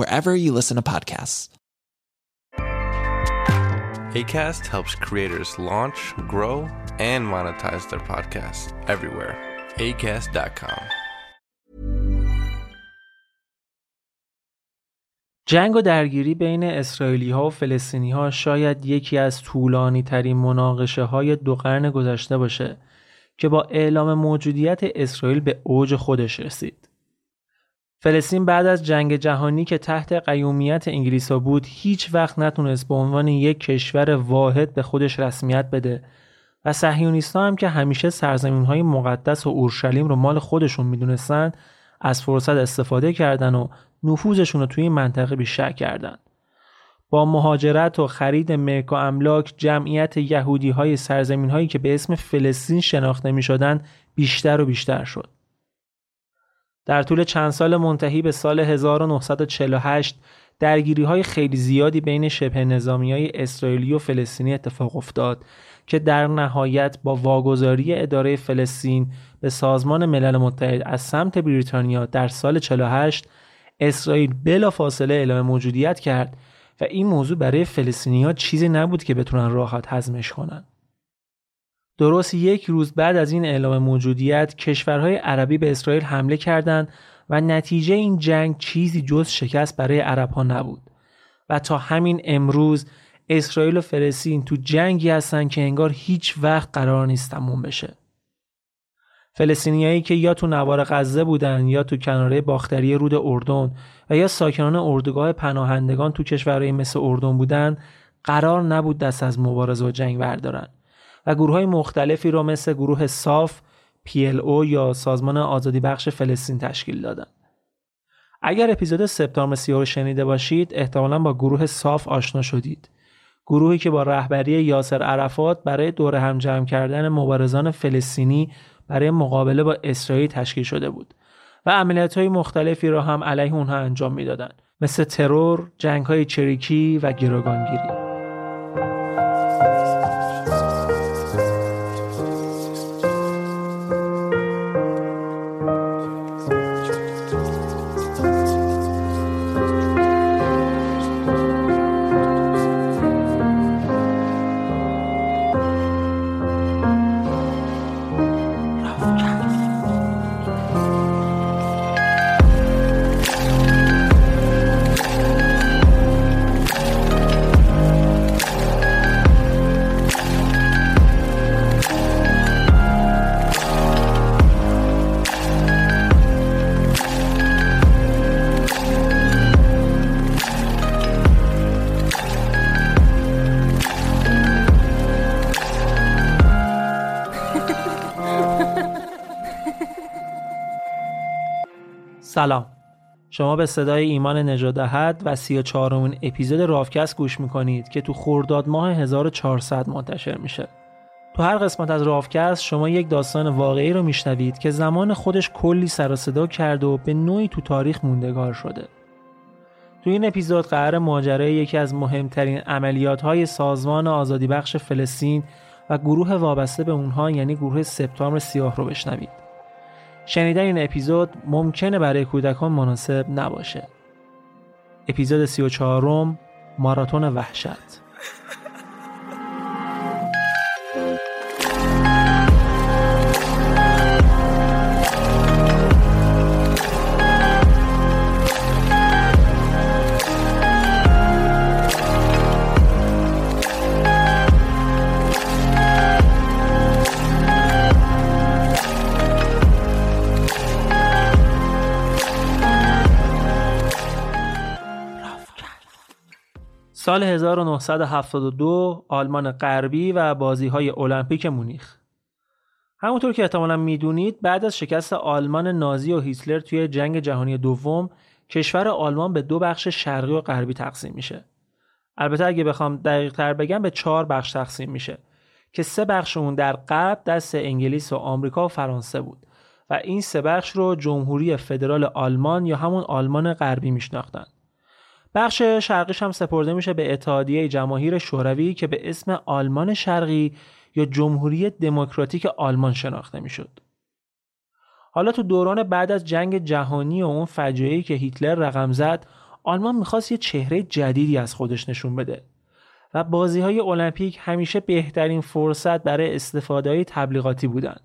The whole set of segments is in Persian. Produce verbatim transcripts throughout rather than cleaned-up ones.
wherever you listen to podcasts. Acast helps creators launch, grow, and monetize their podcasts everywhere. Acast dot com. جنگ و درگیری بین اسرائیلی‌ها و فلسطینی‌ها شاید یکی از طولانی‌ترین مناقشه‌های دو قرن گذشته باشه که با اعلام موجودیت اسرائیل به اوج خودش رسید. فلسطین بعد از جنگ جهانی که تحت قیومیت انگلیس‌ها بود، هیچ وقت نتونست به عنوان یک کشور واحد به خودش رسمیت بده و صهیونیست‌ها هم که همیشه سرزمین‌های مقدس و اورشلیم رو مال خودشون می‌دونستن، از فرصت استفاده کردن و نفوذشون رو توی این منطقه بیشتر کردن. با مهاجرت و خرید ملک و املاک، جمعیت یهودی‌های سرزمین‌هایی که به اسم فلسطین شناخته می‌شدن بیشتر و بیشتر شد. در طول چند سال منتهی به سال هزار و نهصد و چهل و هشت درگیری‌های خیلی زیادی بین شبه نظامی‌های اسرائیلی و فلسطینی اتفاق افتاد که در نهایت با واگذاری اداره فلسطین به سازمان ملل متحد از سمت بریتانیا در سال چهل و هشت اسرائیل بلافاصله اعلام موجودیت کرد و این موضوع برای فلسطینی‌ها چیزی نبود که بتونن راحت هضمش کنن. درست یک روز بعد از این اعلام موجودیت، کشورهای عربی به اسرائیل حمله کردند و نتیجه این جنگ چیزی جز شکست برای عرب‌ها نبود و تا همین امروز اسرائیل و فلسطین تو جنگی هستن که انگار هیچ وقت قرار نیست تموم بشه. فلسطینیایی که یا تو نوار غزه بودن یا تو کناره باختری رود اردن و یا ساکنان اردوگاه پناهندگان تو کشورهای مثل اردن بودن، قرار نبود دست از مبارزه و جنگ بردارن و گروه‌های مختلفی را مثل گروه صاف، پی ال او یا سازمان آزادی بخش فلسطین تشکیل دادند. اگر اپیزود سپتامبر سیاه رو شنیده باشید، احتمالاً با گروه صاف آشنا شدید. گروهی که با رهبری یاسر عرفات برای دور هم جمع کردن مبارزان فلسطینی برای مقابله با اسرائیل تشکیل شده بود و عملیات‌های مختلفی را هم علیه اونها انجام می‌دادند، مثل ترور، جنگ‌های چریکی و گروگانگیری. سلام، شما به صدای ایمان نجادهد و سی و چهارمین اپیزود رافکست گوش میکنید که تو خرداد ماه هزار و چهارصد منتشر میشه. تو هر قسمت از رافکست شما یک داستان واقعی رو میشنوید که زمان خودش کلی سر و صدا کرده و به نوعی تو تاریخ موندگار شده. تو این اپیزود قرار ماجرای یکی از مهمترین عملیات‌های سازمان آزادی بخش فلسطین و گروه وابسته به اونها یعنی گروه سپتامبر سیاه رو بشنوید. شنیدن این اپیزود ممکنه برای کودکان مناسب نباشه. اپیزود سی و چهارم، ماراتون وحشت. سال هزار و نهصد و هفتاد و دو آلمان غربی و بازی‌های المپیک مونیخ. همونطور که احتمالاً می‌دونید، بعد از شکست آلمان نازی و هیتلر توی جنگ جهانی دوم، کشور آلمان به دو بخش شرقی و غربی تقسیم میشه. البته اگه بخوام دقیق‌تر بگم به چهار بخش تقسیم میشه که سه بخش اون در غرب دست انگلیس و آمریکا و فرانسه بود و این سه بخش رو جمهوری فدرال آلمان یا همون آلمان غربی میشناختن. بخش شرقیش هم سپرده میشه به اتحادیه جماهیر شوروی که به اسم آلمان شرقی یا جمهوری دموکراتیک آلمان شناخته میشد. حالا تو دوران بعد از جنگ جهانی و اون فجایعی که هیتلر رقم زد، آلمان میخواست یه چهره جدیدی از خودش نشون بده و بازی‌های المپیک همیشه بهترین فرصت برای استفاده‌های تبلیغاتی بودن.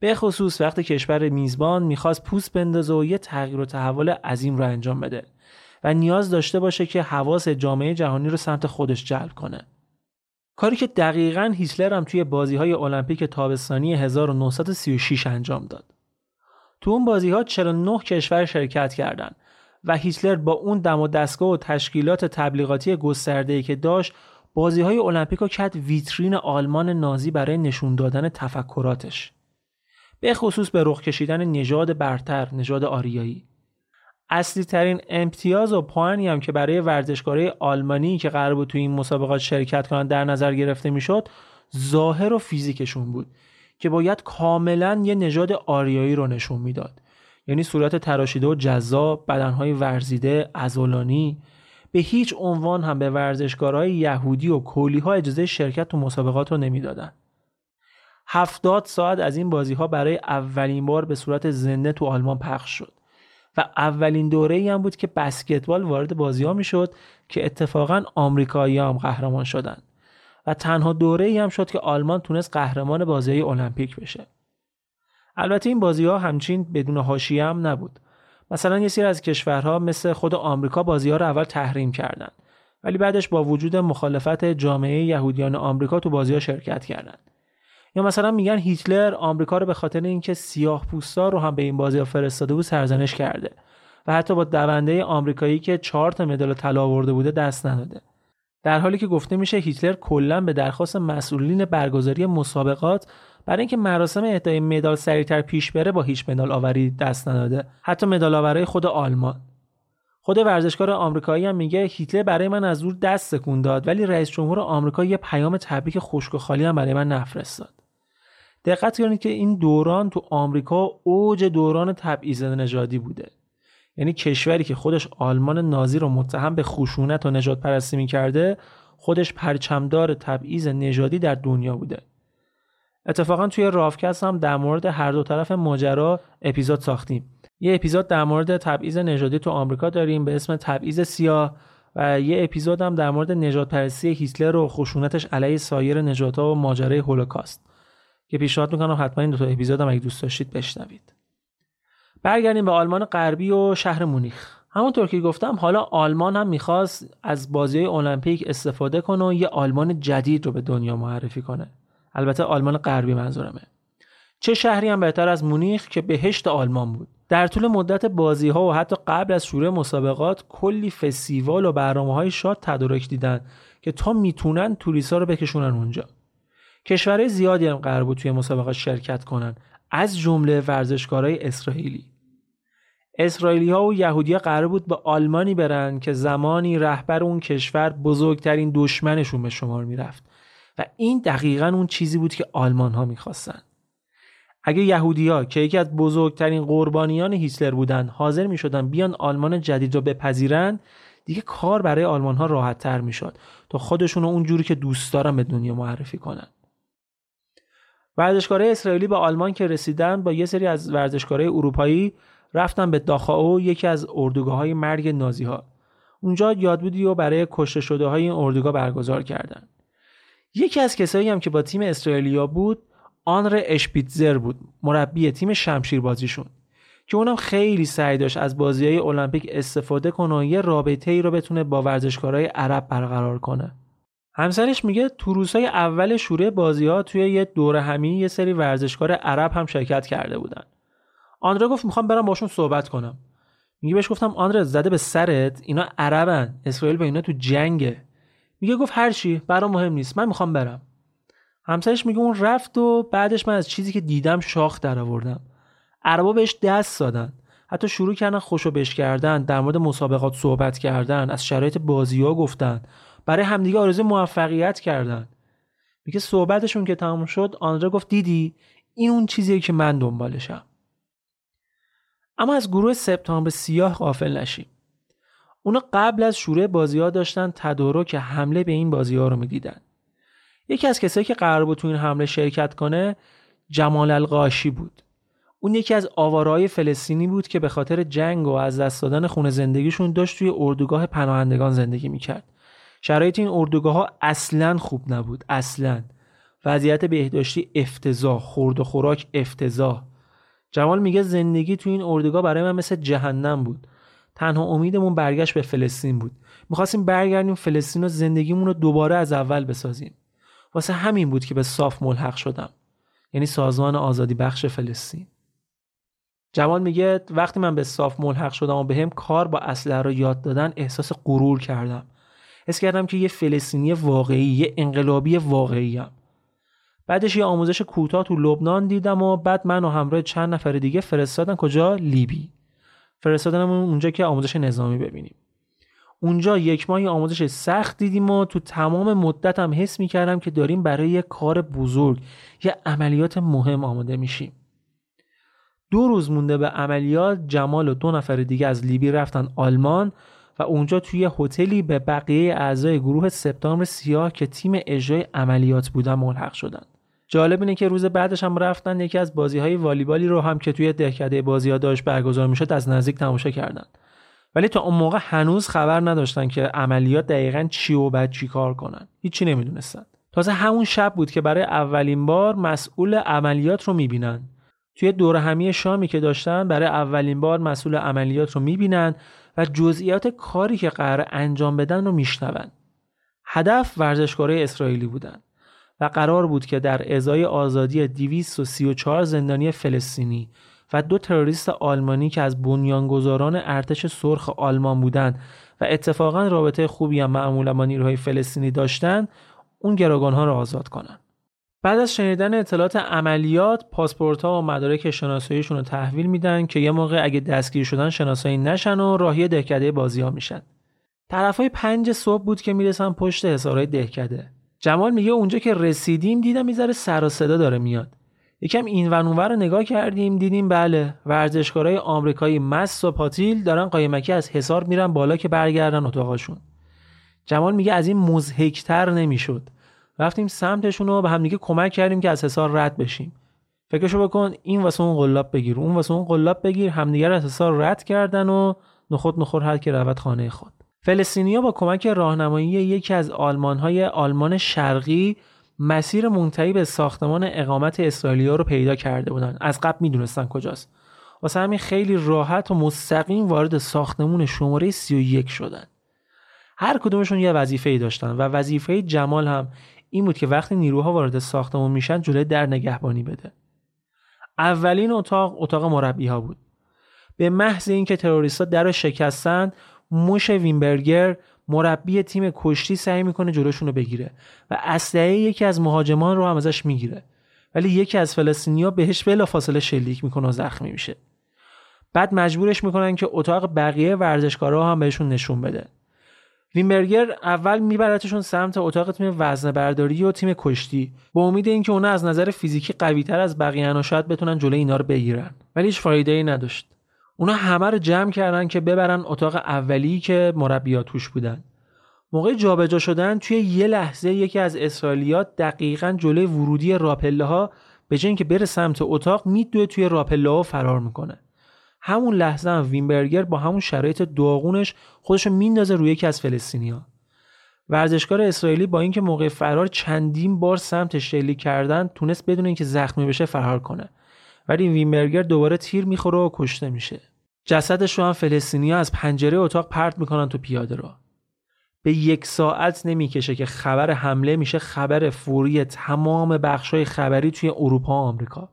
به خصوص وقتی کشور میزبان میخواست پوست بندازه و یه تغییر و تحول عظیم رو انجام بده و نیاز داشته باشه که حواس جامعه جهانی رو سمت خودش جلب کنه. کاری که دقیقاً هیتلر هم توی بازی‌های المپیک تابستانی هزار و نهصد و سی و شش انجام داد. تو اون بازی‌ها چهل و نه کشور شرکت کردن و هیتلر با اون دم و دستگاه و تشکیلات تبلیغاتی گسترده‌ای که داشت، بازی‌های المپیک رو کرد ویترین آلمان نازی برای نشون دادن تفکراتش. به خصوص به رخ کشیدن نژاد برتر، نژاد آریایی. اصلی ترین امتیاز و پوانی هم که برای ورزشکارای آلمانی که قرار بود تو این مسابقات شرکت کنن در نظر گرفته میشد، ظاهر و فیزیکشون بود که باید کاملا یه نژاد آریایی رو نشون میداد. یعنی صورت تراشیده و جذاب، بدنهای ورزیده، عضلانی. به هیچ عنوان هم به ورزشکارای یهودی و کولیها اجازه شرکت تو مسابقات رو نمیدادن. هفتاد ساعت از این بازی‌ها برای اولین بار به صورت زنده تو آلمان پخش شد. و اولین دوره‌ای هم بود که بسکتبال وارد بازی‌ها می‌شد که اتفاقاً آمریکایی‌ها هم قهرمان شدن و تنها دوره‌ای هم شد که آلمان تونست قهرمان بازی‌های المپیک بشه. البته این بازی‌ها همچین بدون حاشیه هم نبود. مثلا یه سری از کشورها مثل خود آمریکا بازی‌ها رو اول تحریم کردن، ولی بعدش با وجود مخالفت جامعه یهودیان آمریکا تو بازی‌ها شرکت کردن. یا مثلا میگن هیتلر آمریکا رو به خاطر اینکه سیاه‌پوستا رو هم به این بازی‌ها فرستاده بود سرزنش کرده و حتی با دونده آمریکایی که چهار تا مدال طلا آورده بوده دست نداده، در حالی که گفته میشه هیتلر کلا به درخواست مسئولین برگزاری مسابقات برای اینکه مراسم اهدای مدال سریعتر پیش بره با هیچ مدال آوری دست نداده، حتی مدال آورای خود آلمان. خود ورزشکار آمریکایی هم میگه هیتلر برای من از دور دست تکون داد، ولی رئیس جمهور آمریکا یه پیام تبریک خشک و خالی هم برای من نفرستاد. دقت کنید که این دوران تو آمریکا اوج دوران تبعیض نژادی بوده. یعنی کشوری که خودش آلمان نازی رو متهم به خشونت و نژادپرستی می‌کرده، خودش پرچمدار تبعیض نژادی در دنیا بوده. اتفاقا توی رافکست هم در مورد هر دو طرف ماجرا اپیزود ساختیم. یه اپیزود در مورد تبعیض نژادی تو آمریکا داریم به اسم تبعیض سیاه و یه اپیزود هم در مورد نژادپرستی هیتلر و خشونتش علیه سایر نژادها و ماجرای هولوکاست که پیشنهاد میکنم حتما این دو تا اپیزود هم اگه دوست داشتید بشنوید. برگردیم به آلمان غربی و شهر مونیخ. همونطور که گفتم حالا آلمان هم میخواست از بازی‌های المپیک استفاده کنه و یه آلمان جدید رو به دنیا معرفی کنه. البته آلمان غربی منظورمه. چه شهری هم بهتر از مونیخ که بهشت آلمان بود. در طول مدت بازی‌ها و حتی قبل از شروع مسابقات کلی فستیوال و برنامه‌های شاد تدارک دیدن که تا میتونن توریست‌ها رو بکشونن اونجا. کشورهای زیادی هم قرار بود توی مسابقات شرکت کنن، از جمله ورزشکارای اسرائیلی. اسرائیلی‌ها و یهودی‌ها قرار بود به آلمانی برن که زمانی رهبر اون کشور بزرگترین دشمنشون به شمار میرفت و این دقیقاً اون چیزی بود که آلمان‌ها می‌خواستن. اگه یهودی‌ها که یکی از بزرگترین قربانیان هیتلر بودن حاضر می‌شدن بیان آلمان جدید رو بپذیرن، دیگه کار برای آلمان‌ها راحت‌تر می‌شد تا خودشون رو اونجوری که دوست دارن به دنیا معرفی کنن. ورزشکارای اسرائیلی به آلمان که رسیدن با یه سری از ورزشکارای اروپایی رفتن به داخائو، یکی از اردوگاه‌های مرگ نازی‌ها. اونجا یادبودی رو برای کشته شده‌های این اردوگاه برگزار کردن. یکی از کسایی هم که با تیم اسرائیلیا بود آندره اشپیتزر بود، مربی تیم شمشیربازیشون، که اونم خیلی سعی داشت از بازی‌های المپیک استفاده کنه و یه رابطه‌ای رو بتونه با ورزشکارای عرب برقرار کنه. همسرش میگه تو روزهای اول شروع بازی‌ها توی یه دوره همی یه سری ورزشکار عرب هم شرکت کرده بودن. آندره گفت میخوام برم باشون صحبت کنم. میگه بهش گفتم آندره زده به سرت، اینا عربن، اسرائیل با اینا تو جنگه. میگه گفت هر چی برام مهم نیست، من میخوام برم. همسرش میگه اون رفت و بعدش من از چیزی که دیدم شاخ درآوردم. عربا بهش دست دادن، حتی شروع کردن خوشو بش کردن، در مورد مسابقات صحبت کردن، از شرایط بازی‌ها گفتن، برای همدیگه آرزوی موفقیت کردن. میگه صحبتشون که تموم شد آندره گفت دیدی این اون چیزیه که من دنبالشم. اما از گروه سپتامبر سیاه غافل نشیم. اونا قبل از شروع بازی‌ها داشتن تدارک حمله به این بازی‌ها رو می‌دیدن. یکی از کسایی که قرار بود تو این حمله شرکت کنه جمال القاشی بود. اون یکی از آوارهای فلسطینی بود که به خاطر جنگ و از دست دادن خونه زندگیشون داشت توی اردوگاه پناهندگان زندگی می‌کرد. شرایط این اردوگاه‌ها اصلاً خوب نبود، اصلاً. وضعیت بهداشتی افتضاح، خورد و خوراک افتضاح. جمال میگه زندگی تو این اردوگاه برای من مثل جهنم بود. تنها امیدمون برگشت به فلسطین بود. میخواستیم برگردیم فلسطین و زندگیمون رو دوباره از اول بسازیم. واسه همین بود که به صاف ملحق شدم. یعنی سازمان آزادی بخش فلسطین. جمال میگه وقتی من به صاف ملحق شدم و بهم کار با اسلحه رو یاد دادن احساس غرور کردم. حس کردم که یه فلسطینی واقعی، یه انقلابی واقعی‌ام. بعدش یه آموزش کوتاه تو لبنان دیدم و بعد من و همراه چند نفر دیگه فرستادن کجا؟ لیبی. فرستادنمون اونجا که آموزش نظامی ببینیم. اونجا یک ماه آموزش سخت دیدیم و تو تمام مدتم حس می‌کردم که داریم برای یه کار بزرگ، یه عملیات مهم آماده میشیم. دو روز مونده به عملیات جمال و دو نفر دیگه از لیبی رفتن آلمان و اونجا توی هتلی به بقیه اعضای گروه سپتامبر سیاه که تیم اجرای عملیات بودن ملحق شدن. جالب اینه که روز بعدش هم رفتن یکی از بازی‌های والیبالی رو هم که توی دهکده بازی‌ها داشت برگزار می‌شد از نزدیک تماشا کردن. ولی تا اون موقع هنوز خبر نداشتن که عملیات دقیقاً چی و بعد چی کار کنن. هیچی نمی‌دونستن. تازه همون شب بود که برای اولین بار مسئول عملیات رو می‌بینن. توی دوره همی شامی که داشتن برای اولین بار مسئول عملیات رو می‌بینن و جزئیات کاری که قرار انجام بدن رو می‌شنون. هدف ورزشکارای اسرائیلی بودن. و قرار بود که در ازای آزادی دویست و سی و چهار زندانی فلسطینی و دو تروریست آلمانی که از بنیانگذاران ارتش سرخ آلمان بودند و اتفاقاً رابطه خوبی هم معمولاً با نیروهای فلسطینی داشتند، اون گروگان‌ها را آزاد کنند. بعد از شنیدن اطلاعات عملیات، پاسپورت‌ها و مدارک شناساییشون رو تحویل میدن که یه موقع اگه دستگیر شدن شناسایی نشن و راهی دهکده بازی‌ها میشن. طرفای پنج صبح بود که میرسن پشت حصارهای دهکده. جمال میگه اونجا که رسیدیم دیدم میذاره سر و صدا داره میاد. یکم این ونور رو نگاه کردیم دیدیم بله ورزشکارای آمریکایی مست و پاتیل دارن قایمکی از حصار میرن بالا که برگردن اتاقشون. جمال میگه از این مضحک‌تر نمیشد. رفتیم سمتشون و به هم دیگه کمک کردیم که از حصار رد بشیم. فکرشو بکن، این واسه اون قلاب بگیر، اون واسه اون قلاب بگیر، همدیگه رو از حصار رد کردن و نخود نخور هر کی رود خانه خود. فلسطینی‌ها با کمک راهنمایی یکی از آلمان‌های آلمان شرقی مسیر منتهی به ساختمان اقامت اسرائیلی‌ها رو پیدا کرده بودن. از قبل می‌دونستن کجاست. واسه همین خیلی راحت و مستقیم وارد ساختمان شماره سی و یک شدن. هر کدومشون یه وظیفه‌ای داشتن و وظیفه جمال هم این بود که وقتی نیروها وارد ساختمان میشن جلوی در نگهبانی بده. اولین اتاق اتاق مربی‌ها بود. به محض اینکه تروریست‌ها درو شکستن، موشه واینبرگ مربی تیم کشتی سعی میکنه جلوشون رو بگیره و اسلحه یکی از مهاجمان رو هم ازش میگیره، ولی یکی از فلسطینی‌ها بهش بلافاصله شلیک میکنه و زخمی میشه. بعد مجبورش میکنن که اتاق بقیه ورزشکارا هم بهشون نشون بده. وینبرگر اول میبرتشون سمت اتاق تیم وزنه برداری و تیم کشتی با امید اینکه اونا از نظر فیزیکی قوی‌تر از بقیه‌ان و شاید بتونن جلوی اینا رو بگیرن، ولی هیچ فایده‌ای نداشت. اونا همه رو جمع کردن که ببرن اتاق اولی که مربی‌ها توش بودن. موقع جابجا شدن توی یه لحظه یکی از اسرائیلی‌ها دقیقاً جلوی ورودی راپله‌ها به جای اینکه بره سمت اتاق میدوه توی راپله‌ها فرار میکنه. همون لحظه هم وینبرگر با همون شرایط داغونش خودشو میندازه روی یکی از فلسطینی‌ها. ورزشکار اسرائیلی با اینکه موقع فرار چندین بار سمتش شلیک کردن تونست بدون اینکه زخمی بشه فرار کنه، ولی وینبرگر دوباره تیر میخوره و کشته میشه. جسدش رو هم فلسطینی‌ها از پنجره اتاق پرت میکنن تو پیاده رو. به یک ساعت نمیکشه که خبر حمله میشه خبر فوری تمام بخش‌های خبری توی اروپا و آمریکا.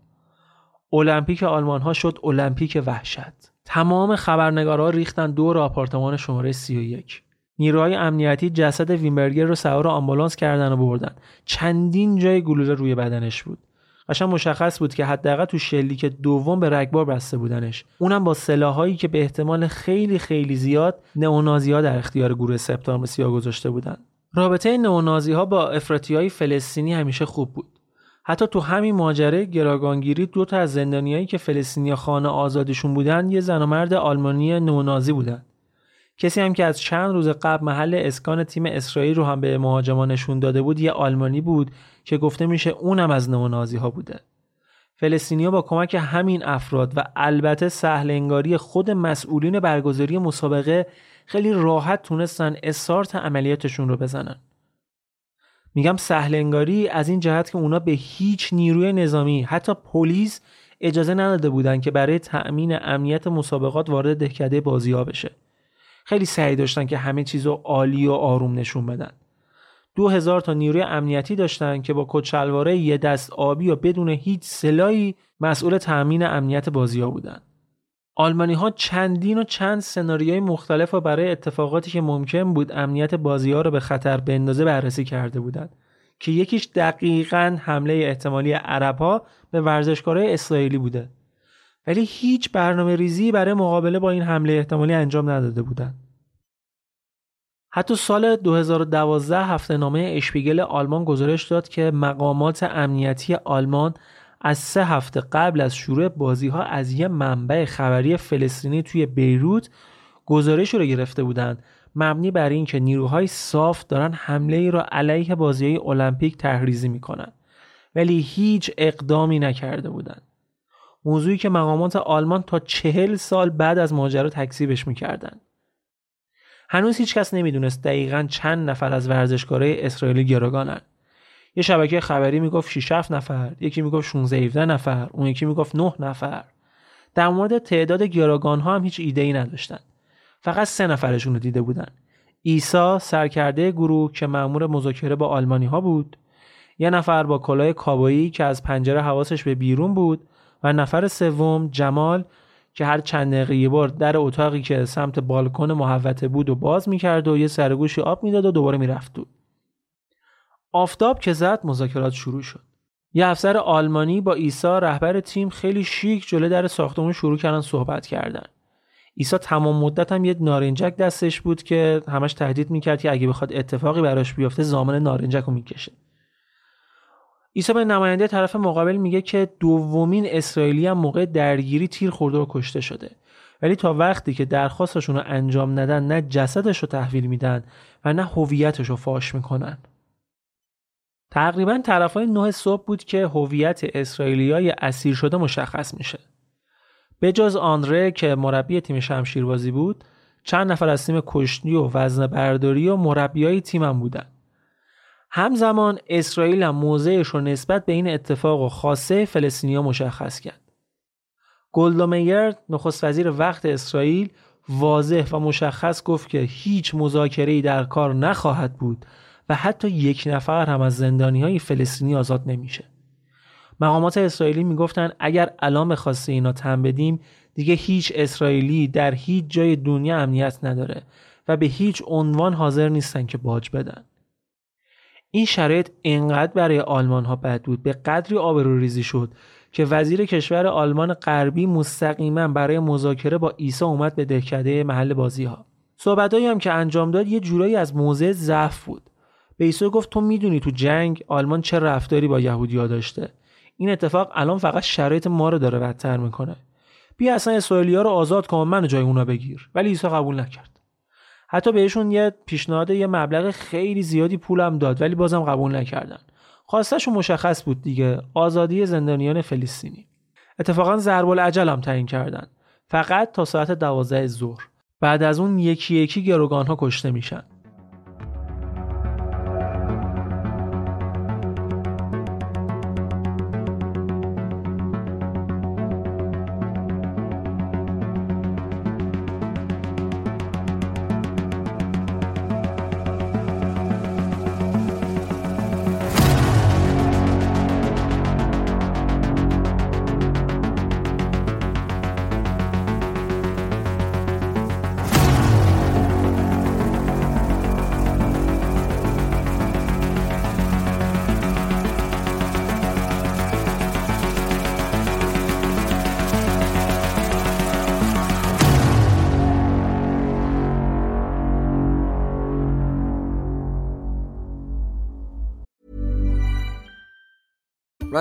المپیک آلمان‌ها شد المپیک وحشت. تمام خبرنگارها ریختن دور آپارتمان شماره سی و یک. نیروهای امنیتی جسد وینبرگر رو سوار آمبولانس کردن و بردن. چندین جای گلوله روی بدنش بود. قشنگ مشخص بود که حداقل تو شلیک دوم به رگبار بسته بودنش. اونم با سلاحایی که به احتمال خیلی خیلی زیاد نئونازی‌ها در اختیار گروه سپتامبر سیاه گذاشته بودن. رابطه نئونازی‌ها با افراطیای فلسطینی همیشه خوب بود. حتی تو همین ماجرای گروگانگیری دو تا از زندانیایی که فلسطینی خانه آزادشون بودن یه زن و مرد آلمانی نئونازی بودن. کسی هم که از چند روز قبل محل اسکان تیم اسرائیل رو هم به مهاجمانشون داده بود یه آلمانی بود که گفته میشه اونم از نئونازی‌ها بوده. فلسطینی‌ها با کمک همین افراد و البته سهل‌انگاری خود مسئولین برگزاری مسابقه خیلی راحت تونستن استارت عملیاتشون رو بزنن. میگم سهل‌انگاری از این جهت که اونا به هیچ نیروی نظامی حتی پلیس اجازه نداده بودن که برای تأمین امنیت مسابقات وارد دهکده بازی‌ها بشه. خیلی سعی داشتن که همه چیز رو عالی و آروم نشون بدن. دو هزار تا نیروی امنیتی داشتن که با کچلواره یه دست آبی و بدون هیچ سلاحی مسئول تأمین امنیت بازی‌ها بودن. آلمانی‌ها چندین و چند سناریوی مختلف و برای اتفاقاتی که ممکن بود امنیت بازی‌ها رو به خطر بندازه بررسی کرده بودند که یکیش دقیقاً حمله احتمالی عرب‌ها به ورزشکارای اسرائیلی بوده، ولی هیچ برنامه‌ریزی برای مقابله با این حمله احتمالی انجام نداده بودند. حتی سال دو هزار و دوازده هفته‌نامه اشپیگل آلمان گزارش داد که مقامات امنیتی آلمان از سه هفته قبل از شروع بازی‌ها از یه منبع خبری فلسطینی توی بیروت گزارش رو گرفته بودند مبنی بر این که نیروهای صاف دارن حمله‌ای رو علیه بازی‌های المپیک تحریزی می‌کنن، ولی هیچ اقدامی نکرده بودند. موضوعی که مقامات آلمان تا چهل سال بعد از ماجرا تکذیبش می‌کردن. هنوز هیچ کس نمی‌دونست دقیقاً چند نفر از ورزشکارای اسرائیلی گروگانن. یه شبکه خبری میگفت شش هفت نفر، یکی میگفت شانزده هفده نفر، اون یکی میگفت نه نفر. در مورد تعداد گروگان ها هم هیچ ایده‌ای نداشتن. فقط سه نفرشون رو دیده بودن. عیسی سرکرده گروه که مأمور مذاکره با آلمانی ها بود، یه نفر با کلاه کابایی که از پنجره حواسش به بیرون بود و نفر سوم جمال که هر چند دقیقه یه بار در اتاقی که سمت بالکن محوطه بود و باز می‌کرد و یه سرگوشی آب میداد و دوباره میرفت دو. آفتاب که زد مذاکرات شروع شد. یه افسر آلمانی با عیسی رهبر تیم خیلی شیک جلوی در ساختمون شروع کردن صحبت کردن. عیسی تمام مدت هم یه نارنجک دستش بود که همش تهدید میکرد که اگه بخواد اتفاقی براش بیفته ضامن نارنجک رو میکشه. عیسی به نماینده طرف مقابل میگه که دومین اسرائیلی هم موقع درگیری تیر خورده و کشته شده، ولی تا وقتی که درخواستشون رو انجام ندن نه جسدش رو تحویل میدن و نه هویتش رو فاش میکنن. تقریبا طرفای نه صبح بود که هویت اسرائیلیای اسیر شده مشخص میشه. به جز آندره که مربی تیم شمشیربازی بود، چند نفر از تیم کشتی و وزنه برداری و مربیای تیمم بودن. همزمان اسرائیل هم موضعش رو نسبت به این اتفاق و خاصه فلسطینیا مشخص کرد. گولدا مایر نخست وزیر وقت اسرائیل واضح و مشخص گفت که هیچ مذاکره‌ای در کار نخواهد بود و حتی یک نفر هم از زندانی‌های فلسطینی آزاد نمیشه. مقامات اسرائیلی میگفتن اگر الان بخواسته اینا تن بدیم دیگه هیچ اسرائیلی در هیچ جای دنیا امنیت نداره و به هیچ عنوان حاضر نیستن که باج بدن. این شرایط اینقدر برای آلمان‌ها بد بود به قدری آبروریزی شد که وزیر کشور آلمان غربی مستقیما برای مذاکره با عیسی اومد به دهکده محل بازی ها. صحبتایی هم که انجام داد یه جورایی از موضع ضعف بود. به عیسی گفت تو میدونی تو جنگ آلمان چه رفتاری با یهودی‌ها داشته. این اتفاق الان فقط شرایط ما رو داره بدتر میکنه. بیا اصلا اسرائیلی‌ها رو آزاد کن، منو جای اونا بگیر. ولی عیسی قبول نکرد. حتی بهشون یه پیشنهاد یه مبلغ خیلی زیادی پولم داد ولی بازم قبول نکردن. خواستشون مشخص بود دیگه، آزادی زندانیان فلسطینی. اتفاقا ضرب العجل هم تعیین کردن، فقط تا ساعت دوازده ظهر. بعد از اون یکی یکی گروگان‌ها کشته میشن.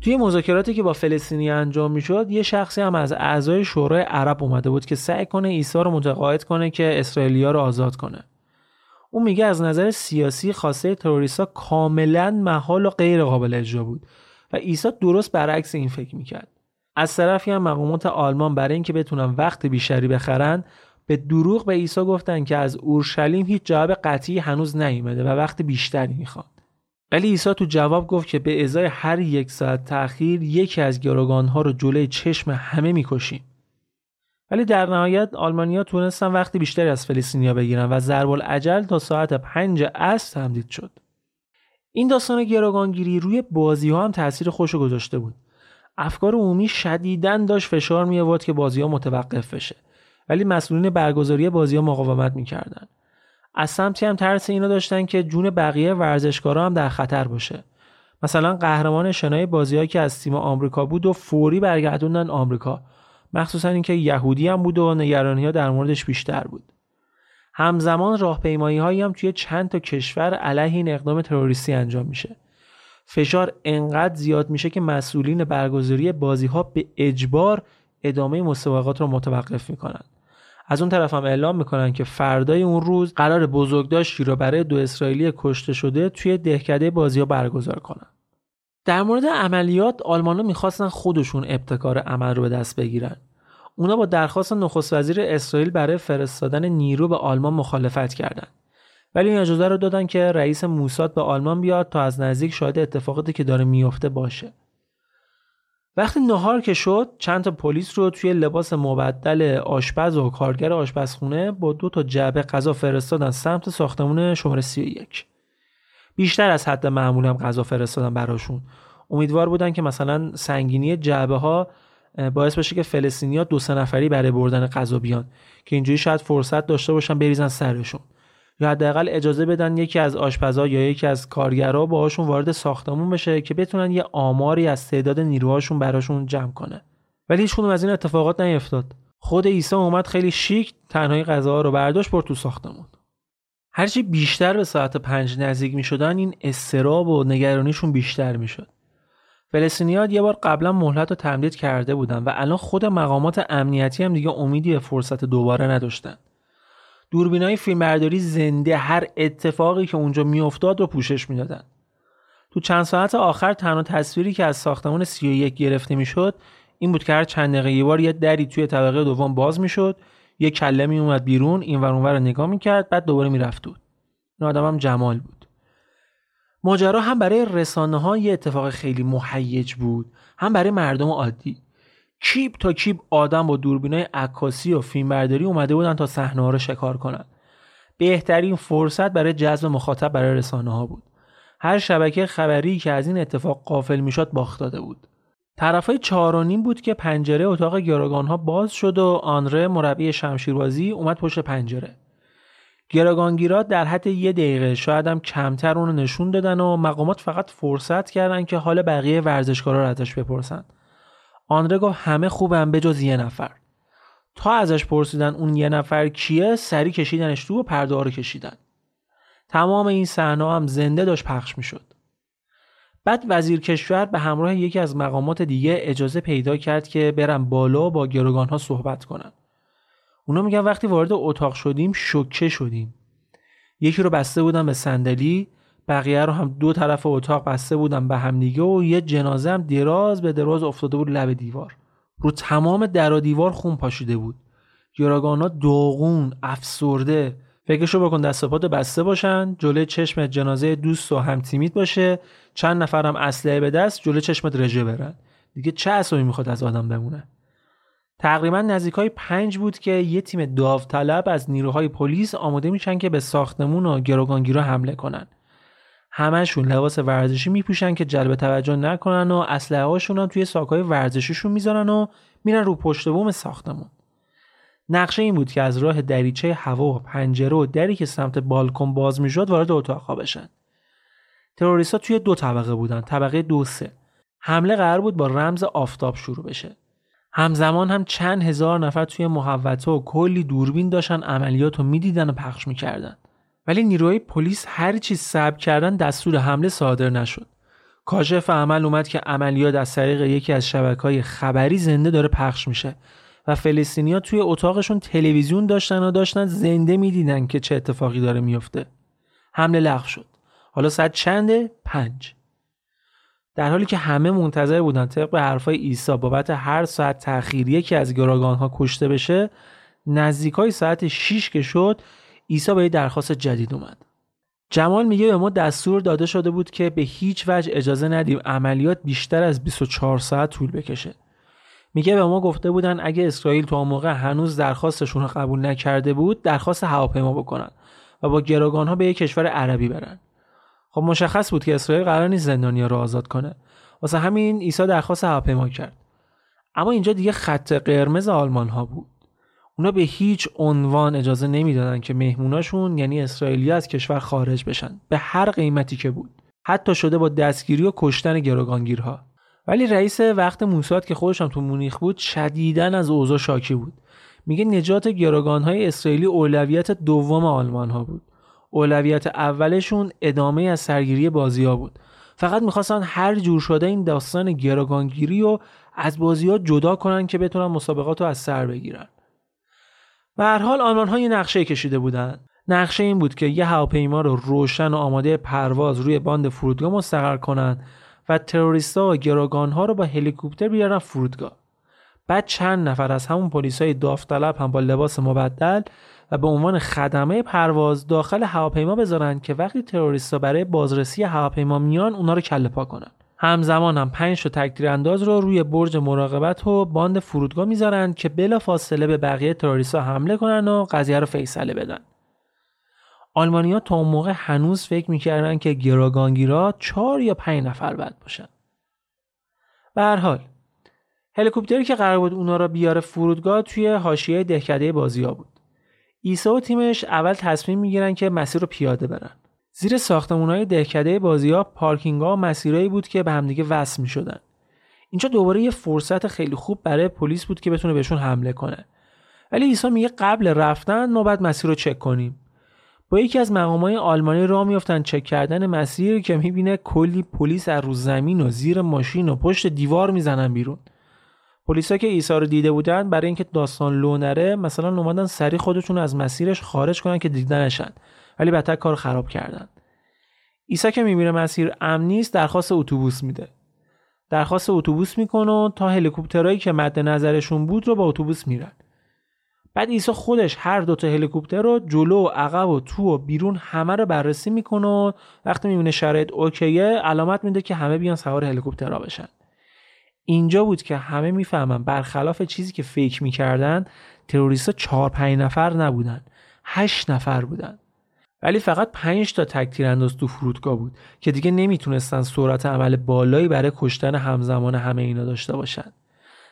توی مذاکراتی که با فلسطینی انجام میشد، یه شخصی هم از اعضای شورای عرب اومده بود که سعی کنه عیسی رو متقاعد کنه که اسرائیلی‌ها رو آزاد کنه. اون میگه از نظر سیاسی خواسته تروریست‌ها کاملاً محال و غیر قابل اجرا بود. و عیسی درست برعکس این فکر میکرد. از طرفی هم مقامات آلمان برای اینکه بتونن وقت بیشتری بخرن به دروغ به عیسی گفتن که از اورشلیم هیچ جواب قطعی هنوز نیومده و وقت بیشتری میخواد. ولی عیسی تو جواب گفت که به ازای هر یک ساعت تأخیر یکی از گروگان‌ها رو جلوی چشم همه میکشیم. ولی در نهایت آلمانی‌ها تونستن وقت بیشتری از فلسطینی‌ها بگیرن و ضرب العجل تا ساعت پنج عصر تمدید شد. این داستان گروگانگیری روی بازی‌ها هم تأثیر خوشو گذاشته بود. افکار عمومی شدیداً داشت فشار می آورد که بازی‌ها متوقف بشه. ولی مسئولین برگزاری بازی‌ها مقاومت می‌کردن. از سمتی هم ترس اینو داشتن که جون بقیه ورزشکارا هم در خطر باشه. مثلا قهرمان شنای بازی‌ها که از تیم آمریکا بود و فوری برگردوندن آمریکا. مخصوصاً اینکه یهودی هم بود و نگرانی‌ها در موردش بیشتر بود. همزمان راهپیمایی‌هایی هم توی چند تا کشور علیه این اقدام تروریستی انجام میشه. فشار انقدر زیاد میشه که مسئولین برگزاری بازی‌ها به اجبار ادامه مسابقات رو متوقف میکنن. از اون طرف هم اعلام میکنن که فردای اون روز قرار بزرگداشتی رو برای دو اسرائیلی کشته شده توی دهکده بازی‌ها برگزار کنن. در مورد عملیات آلمان‌ها میخواستن خودشون ابتکار عمل رو به دست بگیرن. اونا با درخواست نخست وزیر اسرائیل برای فرستادن نیرو به آلمان مخالفت کردند. ولی این اجازه رو دادن که رئیس موساد به آلمان بیاد تا از نزدیک شاهد اتفاقاتی که داره میفته باشه. وقتی نهار که شد، چند تا پلیس رو توی لباس مبدل آشپز و کارگر آشپزخونه با دو تا جعبه غذا فرستادن سمت ساختمون شماره سی و یک. بیشتر از حد معمولم غذا فرستادن براشون. امیدوار بودن که مثلا سنگینی جعبه‌ها باعث بشه که فلسطینی‌ها دو سه نفری برای بردن غذا بیان که اینجوری شاید فرصت داشته باشن بریزن سرشون، یا حداقل اجازه بدن یکی از آشپزها یا یکی از کارگرها باهاشون وارد ساختمون بشه که بتونن یه آماری از تعداد نیروهاشون براشون جمع کنه. ولی هیچ کدوم از این اتفاقات نیفتاد. خود عیسی اومد خیلی شیک تنهایی غذاها رو برداشت برد تو ساختمون. هرچی بیشتر به ساعت پنج نزدیک می‌شدن این اضطراب و نگرانیشون بیشتر می‌شد. فلسطینی‌ها یه بار قبلا مهلت رو تمدید کرده بودن و الان خود مقامات امنیتی هم دیگه امیدی به فرصت دوباره نداشتن. دوربینای فیلمبرداری زنده هر اتفاقی که اونجا میافتاد رو پوشش میدادن. تو چند ساعت آخر تنها تصویری که از ساختمان سی و یک گرفته میشد این بود که هر چند دقیقه یه بار یه دری توی طبقه دوم باز میشد، یه کله می اومد بیرون، اینور اونور رو نگاه میکرد، بعد دوباره میرفت دور. این آدم هم جمال بود. ماجرا هم برای رسانه‌ها یه اتفاق خیلی مهیج بود، هم برای مردم عادی. کیپ تا کیپ آدم با دوربینای عکاسی و فیلمبرداری اومده بودن تا صحنه‌ها رو شکار کنن. بهترین فرصت برای جذب مخاطب برای رسانه‌ها بود. هر شبکه خبری که از این اتفاق غافل میشد باخت داده بود. طرفای چهار و نیم بود که پنجره اتاق گروگان‌ها باز شد و آندره مربی شمشیربازی اومد پشت پنجره. گروگانگیرا در حد یه دقیقه شاید هم کمتر اونو نشون دادن و مقامات فقط فرصت کردن که حال بقیه ورزشکارا رو ازش بپرسن. آندره گفت همه خوبن بجز یه نفر. تا ازش پرسیدن اون یه نفر کیه، سری کشیدنش تو و پرده‌ها رو کشیدن. تمام این صحنه‌ها هم زنده داشت پخش می‌شد. بعد وزیر کشور به همراه یکی از مقامات دیگه اجازه پیدا کرد که برن بالا و با گروگان‌ها صحبت کنن. اونا میگن وقتی وارد اتاق شدیم شوکه شدیم. یکی رو بسته بودن به صندلی، بقیه رو هم دو طرف اتاق بسته بودن به هم دیگه و یه جنازه هم دراز به دراز افتاده بود لب دیوار. رو تمام در و دیوار خون پاشیده بود. گروگان‌ها داغون، افسرده. فکرشو بکن دست و پات بسته باشن، جلوی چشمت جنازه دوست و همتیمیت باشه، چند نفرم اسلحه به دست جلوی چشمت رژه برن. دیگه چه عصبی میخواد از آدم بمونه؟ تقریبا نزدیکای پنج بود که یه تیم داوطلب از نیروهای پلیس آماده میشن که به ساختمون و گروگانگیرا حمله کنن. همشون لباس ورزشی میپوشن که جلب توجه نکنن و اسلحه هاشون هم توی ساکای ورزشیشون میذارن و میرن رو پشت بوم ساختمون. نقشه این بود که از راه دریچه هوا و پنجره و دری که سمت بالکن باز میشد وارد اتاق‌ها بشن. تروریست‌ها توی دو طبقه بودن، طبقه دو سه. حمله قرار بود با رمز آفتاب شروع بشه. همزمان هم چند هزار نفر توی محوطه و کلی دوربین داشتن عملیاتو میدیدن و پخش میکردن. ولی نیروهای پلیس هر چی سبب کردن دستور حمله صادر نشد. کاشف عمل اومد که عملیات از طریق یکی از شبکه‌های خبری زنده داره پخش میشه و فلسطینی‌ها توی اتاقشون تلویزیون داشتن و داشتن زنده میدیدن که چه اتفاقی داره میفته. حمله لغو شد. حالا ساعت چنده؟ پنج. در حالی که همه منتظر بودن طبق حرفای عیسی بابت هر ساعت تأخیری که از گروگان‌ها کشته بشه، نزدیکای ساعت شش که شد، عیسی با یه درخواست جدید اومد. جمال میگه به ما دستور داده شده بود که به هیچ وجه اجازه ندیم عملیات بیشتر از بیست و چهار ساعت طول بکشه. میگه به ما گفته بودن اگه اسرائیل تو اون موقع هنوز درخواستشون رو قبول نکرده بود، درخواست هواپیما بکنن و با گروگان‌ها به یه کشور عربی برن. خب مشخص بود که اسرائیل قرار نیست زندانی‌ها رو آزاد کنه. واسه همین عیسی درخواست هواپیما کرد. اما اینجا دیگه خط قرمز آلمان‌ها بود. اونا به هیچ عنوان اجازه نمیدادن که مهموناشون یعنی اسرائیلی‌ها از کشور خارج بشن به هر قیمتی که بود. حتی شده با دستگیری و کشتن گروگانگیرها. ولی رئیس وقت موساد که خودش هم تو مونیخ بود شدیداً از اوضاع شاکی بود. میگه نجات گروگان‌های اسرائیلی اولویت دوم آلمان‌ها بود. اولویت اولشون ادامه از سرگیری بازی‌ها بود. فقط می‌خواستن هر جور شده این داستان گروگانگیری رو از بازی‌ها جدا کنن که بتونن مسابقات رو از سر بگیرن. به هر حال آلمان‌ها یه نقشه کشیده بودن. نقشه این بود که یه هواپیما رو روشن و آماده پرواز روی باند فرودگاه مستقر کنن و تروریست‌ها و گروگان‌ها رو با هلیکوپتر بیارن فرودگاه. بعد چند نفر از همون پلیسای داوطلب هم با لباس مبدل و به عنوان خدمه پرواز داخل هواپیما بذارن که وقتی تروریست‌ها برای بازرسی هواپیما میان اونا رو کله پا کنن. همزمان هم پنج تا تک‌تیرانداز رو روی برج مراقبت و باند فرودگاه میذارن که بلافاصله به بقیه تروریست‌ها حمله کنن و قضیه رو فیصله بدن. آلمانی‌ها تا اون موقع هنوز فکر می‌کردن که گروگانگیرا چهار یا پنج نفر باید باشن. به هر حال هلیکوپتری که قرار بود اونا را بیاره فرودگاه توی حاشیه دهکده بازی‌ها بود. عیسی و تیمش اول تصمیم می‌گیرن که مسیر رو پیاده برن. زیر ساختمان‌های دهکده بازی‌ها پارکینگ‌ها و مسیرایی بود که به همدیگه وصل می‌شدن. اینجا دوباره یه فرصت خیلی خوب برای پلیس بود که بتونه بهشون حمله کنه. ولی عیسی میگه قبل رفتن ما باید مسیر رو چک کنیم. با یکی از مقام‌های آلمانی راه میافتن چک کردن مسیر که می‌بینه کلی پلیس از رو زمین و زیر ماشین و پشت دیوار میزنن بیرون. پلیسا که عیسی رو دیده بودن برای اینکه داستان لو نره مثلا اومدن سریع خودشون از مسیرش خارج کنن که دیده نشن، ولی بعدا کار خراب کردن. عیسی که می‌بینه مسیر امنی است درخواست اتوبوس میده. درخواست اتوبوس میکنه و تا هلیکوپترایی که مد نظرشون بود رو با اتوبوس میرن. بعد عیسی خودش هر دو تا هلیکوپتر رو جلو و عقب و تو و بیرون همه رو بررسی میکنه و وقتی میبینه شرایط اوکیه علامت میده که همه بیان سوار هلیکوپترها بشن. اینجا بود که همه میفهمن برخلاف چیزی که فکر میکردن تروریستا چهار پنج نفر نبودن، هشت نفر بودن. ولی فقط پنج تا تک تیرانداز تو فرودگاه بود که دیگه نمیتونستن سرعت عمل بالایی برای کشتن همزمان همه اینا داشته باشن.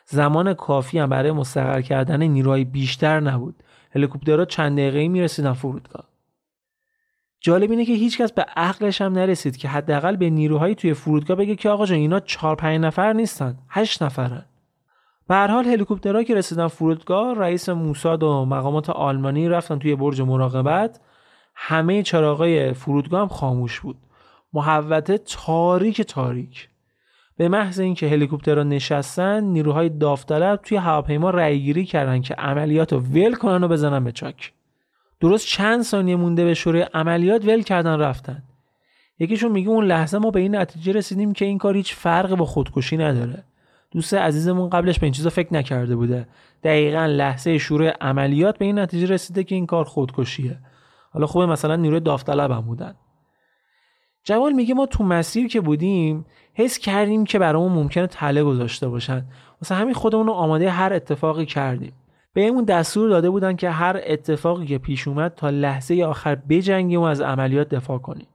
زمان کافی هم برای مستقر کردن نیروهای بیشتر نبود. هلیکوپترها چند دقیقه‌ای میرسیدن فرودگاه. جالب اینه که هیچکس به عقلش هم نرسید که حداقل به نیروهای توی فرودگاه بگه که آقا جان اینا چهار پنج نفر نیستن، هشت نفرن. به هر حال هلیکوپترها که رسیدن فرودگاه، رئیس موساد و مقامات آلمانی رفتن توی برج مراقبت. همه چراغای فرودگاه هم خاموش بود. محوطه تاریک تاریک. به محض اینکه هلیکوپترها نشستن، نیروهای داوطلب توی هواپیما رأیگیری کردن که عملیاتو ول کنن و بزنن به چاک. درست چند ثانیه مونده به شروع عملیات ول کردن رفتن. یکیشون میگه اون لحظه ما به این نتیجه رسیدیم که این کار هیچ فرقی با خودکشی نداره. دوست عزیزمون قبلش به این چیزا فکر نکرده بوده. دقیقاً لحظه شروع عملیات به این نتیجه رسیده که این کار خودکشیه. حالا خوبه مثلا نیروی داوطلب هم بودن. جمال میگه ما تو مسیر که بودیم حس کردیم که برامون ممکنه تله گذاشته باشن. مثلا همین خودمون رو آماده هر اتفاقی کردیم. بهمون دستور داده بودن که هر اتفاقی که پیش اومد تا لحظه آخر بجنگیم و از عملیات دفاع کنیم.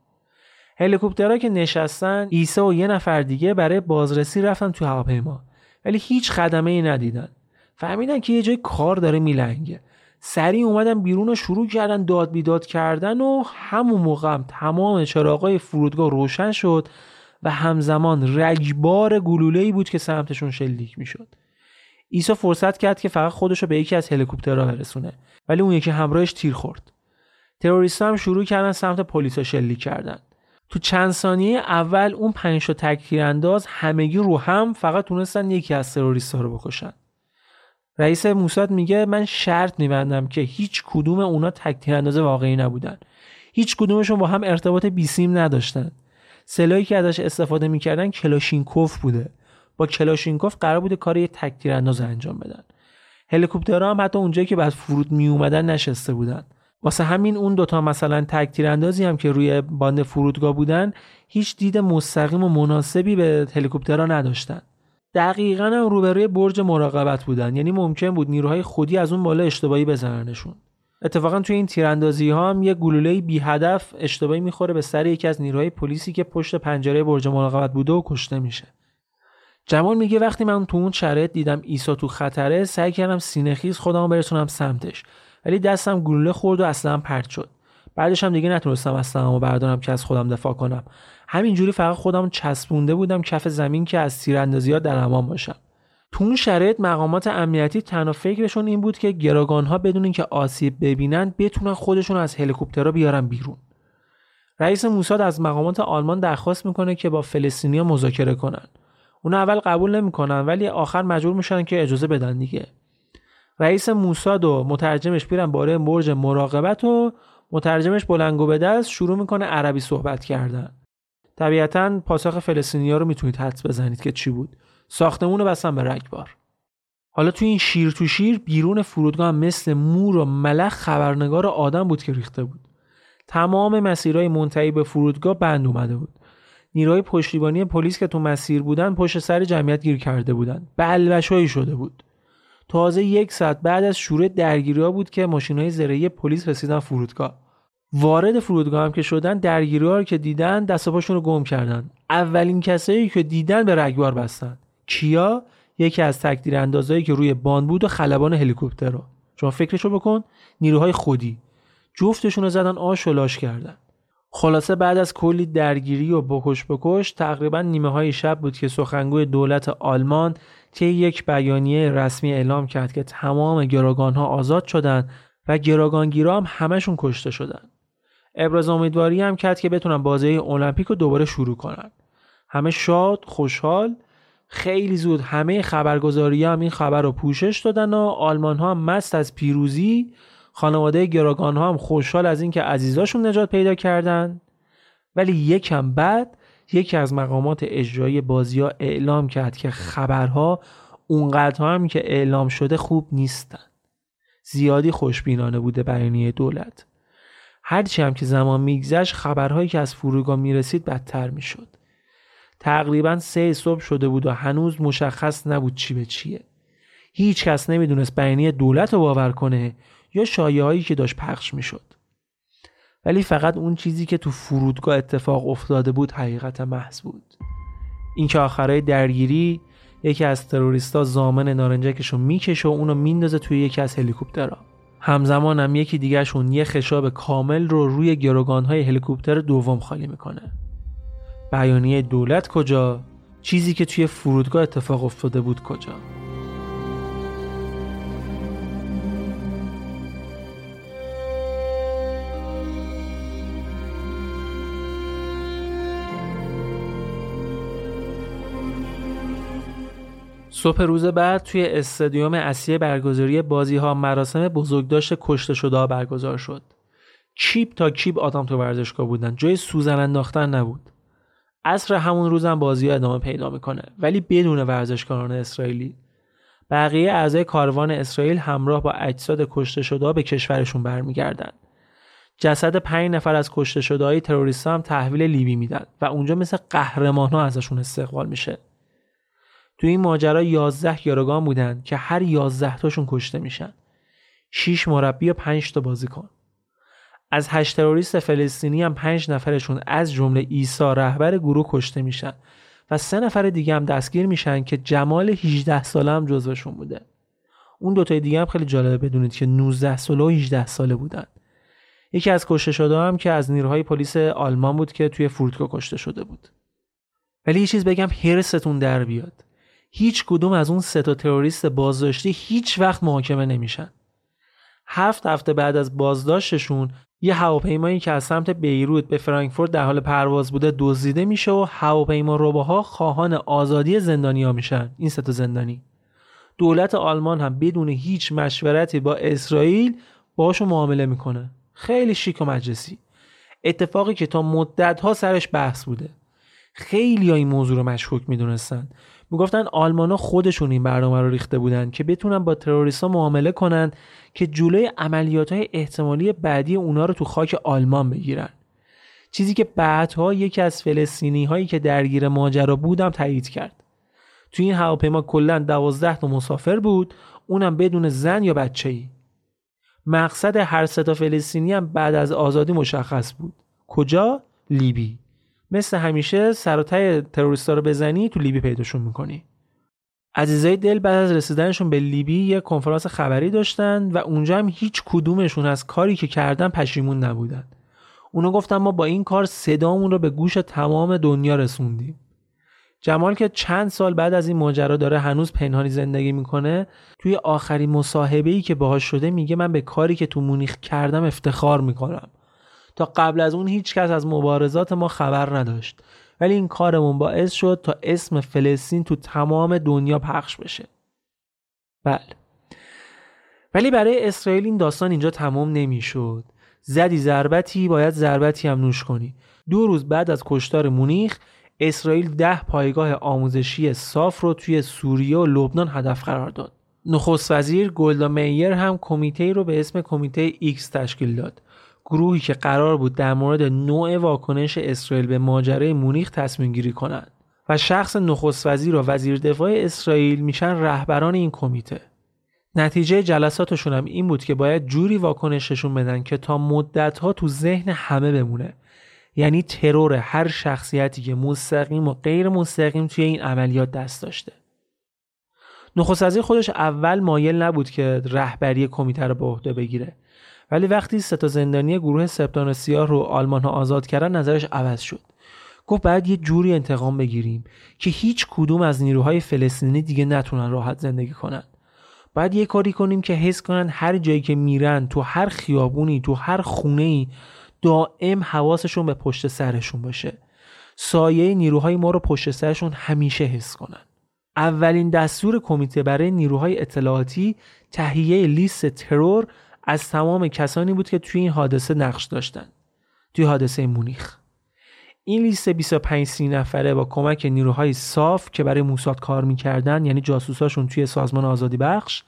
هلیکوپترها که نشستن، عیسی و یه نفر دیگه برای بازرسی رفتن تو هواپیما. ولی هیچ خدمه‌ای ندیدن. فهمیدن که یه جای کار داره میلنگه. سریع اومدن بیرون و شروع کردن داد بیداد کردن و همون موقع تمام چراغای فرودگاه روشن شد و همزمان رگبار گلوله‌ای بود که سمتشون شلیک میشد. عیسی فرصت کرد که فقط خودشو به یکی از هلیکوپترها برسونه، ولی اون یکی همراهش تیر خورد. تروریست‌ها هم شروع کردن سمت پلیسا شلیک کردن. تو چند ثانیه اول اون پنج تا تک تیرانداز همگی رو هم فقط تونستن یکی از تروریست‌ها رو بکشن. رئیس موساد میگه من شرط می‌بندم که هیچ کدوم اونا تک تیرانداز واقعی نبودن. هیچ کدومشون با هم ارتباط بیسیم نداشتن. سلاحی که ازش استفاده می‌کردن کلاشینکوف بوده. با کلاشینکوف قرار بوده کار یه تک تیرانداز انجام بدن. هلیکوپترها هم حتی اونجایی که بعد فرود می اومدن نشسته بودن. واسه همین اون دوتا مثلا تک تیراندازی هم که روی باند فرودگاه بودن هیچ دید مستقیم و مناسبی به هلیکوپترها نداشتن. دقیقاً هم روبروی برج مراقبت بودن، یعنی ممکن بود نیروهای خودی از اون بالا اشتباهی بزننشون. اتفاقاً توی این تیراندازی‌ها هم یه گلوله بی هدف اشتباهی می‌خوره به سر یکی از نیروهای پلیسی که پشت پنجره برج مراقبت بوده و کشته میشه. جمال میگه وقتی من تو اون شرایط دیدم عیسی تو خطره، سعی کردم سینه‌خیز خودمو برسونم سمتش، ولی دستم گلوله خورد و اصلاً پرت شد. بعدش هم دیگه نتونستم اصلاً بردارم که از خودم دفاع کنم. همینجوری فقط خودم چسبونده بودم کف زمین که از تیراندازی‌ها در امان باشم. تو اون شرایط مقامات امنیتی تنها فکرشون این بود که گروگان‌ها بدون اینکه آسیب ببینن بتونن خودشون از هلیکوپترها بیارن بیرون. رئیس موساد از مقامات آلمان درخواست میکنه که با فلسطینی‌ها مذاکره کنن. اونا اول قبول نمیکنن ولی آخر مجبور میشن که اجازه بدن دیگه. رئیس موساد و مترجمش میرن بالای برج مراقبت و مترجمش بلنگو به دست شروع میکنه عربی صحبت کردن. طبیعتاً پاسخ فلسطینی‌ها رو میتونید حدس بزنید که چی بود. ساختمون بستن به رگبار. حالا توی این شیر تو شیر بیرون فرودگاه مثل مور و ملخ خبرنگار آدم بود که ریخته بود. تمام مسیرهای منتهی به فرودگاه بند اومده بود. نیروهای پشتیبانی پلیس که تو مسیر بودن پشت سر جمعیت گیر کرده بودن. بلبشایی شده بود. تازه یک ساعت بعد از شروع درگیری‌ها بود که ماشین‌های زرهی پلیس رسیدن فرودگاه. وارد فرودگاه هم که شدن، درگیری‌ها رو که دیدن دست و پاشون رو گم کردن. اولین کسایی که دیدن به رگبار بستن. کیا؟ یکی از تکدیراندازایی که روی بان بود و خلبان هلیکوپترها. شما فکرشو بکن، نیروهای خودی. جفتشون رو زدن آش و لاش کردن. خلاصه بعد از کلی درگیری و بکش بکش، تقریبا نیمه های شب بود که سخنگوی دولت آلمان طی یک بیانیه رسمی اعلام کرد که تمام گروگان‌ها آزاد شدند و گروگانگیرا هم همشون کشته شدن. ابراز امیدواری هم کرد که بتونن بازی المپیک رو دوباره شروع کنن. همه شاد، خوشحال. خیلی زود همه خبرگزاری‌ها هم این خبر رو پوشش دادن و آلمان‌ها مست از پیروزی، خانواده گروگان‌ها هم خوشحال از اینکه عزیزاشون نجات پیدا کردن. ولی یکم بعد یکی از مقامات اجرایی بازی‌ها اعلام کرد که خبرها اونقدر هم که اعلام شده خوب نیستن. زیادی خوشبینانه بوده بیانیه دولت. هرچی هم که زمان میگذشت خبرهایی که از فرودگاه میرسید بدتر میشد. تقریبا سه صبح شده بود و هنوز مشخص نبود چی به چیه. هیچ کس نمیدونست بیانیه دولت رو باور کنه یا شایعه‌هایی که داشت پخش میشد. ولی فقط اون چیزی که تو فرودگاه اتفاق افتاده بود حقیقت محض بود. اینکه آخرای درگیری یکی از تروریستا زامن نارنجکشو میکشه و اونو میندازه توی یکی از هلیکوپترها. همزمان هم یکی دیگهشون یه خشاب کامل رو روی گروگان‌های هلیکوپتر دوم خالی میکنه. بیانیه دولت کجا؟ چیزی که توی فرودگاه اتفاق افتاده بود کجا؟ صبح روز بعد توی استادیوم اصلی برگزاری بازی‌ها مراسم بزرگداشت کشته شده‌ها برگزار شد. چیپ تا چیپ آدم تو ورزشگاه بودن، جای سوزن انداختن نبود. عصر همون روزم بازی‌ها ادامه پیدا میکنه ولی بدون ورزشکاران اسرائیلی. بقیه اعضای کاروان اسرائیل همراه با اجساد کشته شده‌ها به کشورشون برمیگردن. جسد پنج نفر از کشته شده‌های تروریست‌ها هم تحویل لیبی میدن و اونجا مثل قهرمان‌ها ازشون استقبال میشه. تو این ماجرا یازده گروگان بودن که هر یازده تاشون کشته میشن. شش مربی و پنج تا بازیکن. از هشت تروریست فلسطینی هم پنج نفرشون از جمله عیسی رهبر گروه کشته میشن و سه نفر دیگه هم دستگیر میشن که جمال هجده ساله هم جزوشون بوده. اون دوتای دیگه هم خیلی جالبه بدونید که نوزده ساله و هجده ساله بودن. یکی از کشته شده هم که از نیروهای پلیس آلمان بود که توی فرودگاه کشته شده بود. ولی یه چیز بگم حرستون در بیاد. هیچ کدوم از اون سه تا تروریست بازداشتی هیچ وقت محاکمه نمیشن. هفت هفته بعد از بازداشتشون یه هواپیمایی که از سمت بیروت به فرانکفورت در حال پرواز بوده دزدیده میشه و هواپیما رباها خواهان آزادی زندانیا میشن. این سه تا زندانی دولت آلمان هم بدون هیچ مشورتی با اسرائیل باهاشون معامله میکنه. خیلی شیک و مجلسی، اتفاقی که تا مدت‌ها سرش بحث بوده. خیلی‌ها این موضوع رو مشکوک میدونستن، میگفتن آلمانا خودشون این برنامه رو ریخته بودن که بتونن با تروریستا معامله کنن که جلوی عملیات‌های احتمالی بعدی اونا رو تو خاک آلمان بگیرن. چیزی که بعدها یکی از فلسطینی‌هایی که درگیر ماجرا بودم تایید کرد. تو این هواپیما کلاً دوازده تا مسافر بود، اونم بدون زن یا بچه‌ای. مقصد هر سه تا فلسطینی هم بعد از آزادی مشخص بود. کجا؟ لیبی. مثل همیشه سر و ته تروریستا رو بزنی تو لیبی پیداشون میکنی. عزیزای دل بعد از رسیدنشون به لیبی یک کنفرانس خبری داشتن و اونجا هم هیچ کدومشون از کاری که کردن پشیمون نبودن. اونا گفتن ما با این کار صدامون رو به گوش تمام دنیا رسوندیم. جمال که چند سال بعد از این ماجرا داره هنوز پنهانی زندگی میکنه، توی آخرین مصاحبه‌ای که باهاش شده میگه من به کاری که تو مونیخ کردم افتخار میکنم. تا قبل از اون هیچ کس از مبارزات ما خبر نداشت ولی این کارمون باعث شد تا اسم فلسطین تو تمام دنیا پخش بشه. بله، ولی برای اسرائیل این داستان اینجا تمام نمیشد. زدی ضربتی باید ضربتی هم نوش کنی. دو روز بعد از کشتار مونیخ اسرائیل ده پایگاه آموزشی صاف رو توی سوریه و لبنان هدف قرار داد. نخست وزیر گلدا میر هم کمیته‌ای رو به اسم کمیته ایکس تشکیل داد، گروهی که قرار بود در مورد نوع واکنش اسرائیل به ماجرای مونیخ تصمیم گیری کنند و شخص نخست وزیر و وزیر دفاع اسرائیل میشن رهبران این کمیته. نتیجه جلساتشون هم این بود که باید جوری واکنششون بدن که تا مدت‌ها تو ذهن همه بمونه. یعنی ترور هر شخصیتی که مستقیم و غیر مستقیم توی این عملیات دست داشته. نخست وزیر خودش اول مایل نبود که رهبری کمیته رو به عهده بگیره، ولی وقتی سه تا زندانی گروه سپتامبر سیاه رو آلمان‌ها آزاد کردن نظرش عوض شد. گفت باید یه جوری انتقام بگیریم که هیچ کدوم از نیروهای فلسطینی دیگه نتونن راحت زندگی کنن. باید یه کاری کنیم که حس کنن هر جایی که میرن، تو هر خیابونی، تو هر خونه‌ای دائم حواسشون به پشت سرشون باشه. سایه نیروهای ما رو پشت سرشون همیشه حس کنن. اولین دستور کمیته برای نیروهای اطلاعاتی تهیه لیست ترور از تمام کسانی بود که توی این حادثه نقش داشتن. توی حادثه مونیخ این لیست بیست و پنج نفره با کمک نیروهای صاف که برای موساد کار می‌کردن، یعنی جاسوساشون توی سازمان آزادی بخش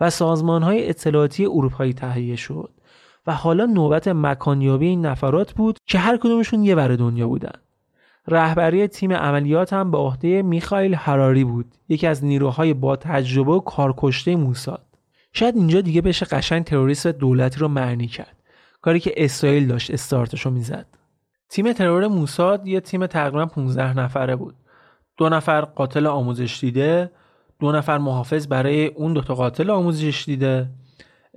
و سازمان‌های اطلاعاتی اروپایی تهیه شد و حالا نوبت مکانیابی این نفرات بود که هر کدومشون یه بر دنیا بودن. رهبری تیم عملیات هم به عهده میخائیل هراری بود، یکی از نیروهای با تجربه و کارکشته موساد. شاید اینجا دیگه بشه قشنگ تروریست دولتی رو معنی کرد، کاری که اسرائیل داشت استارتشو میزد. تیم ترور موساد یه تیم تقریبا پانزده نفره بود. دو نفر قاتل آموزش دیده، دو نفر محافظ برای اون دوتا قاتل آموزش دیده،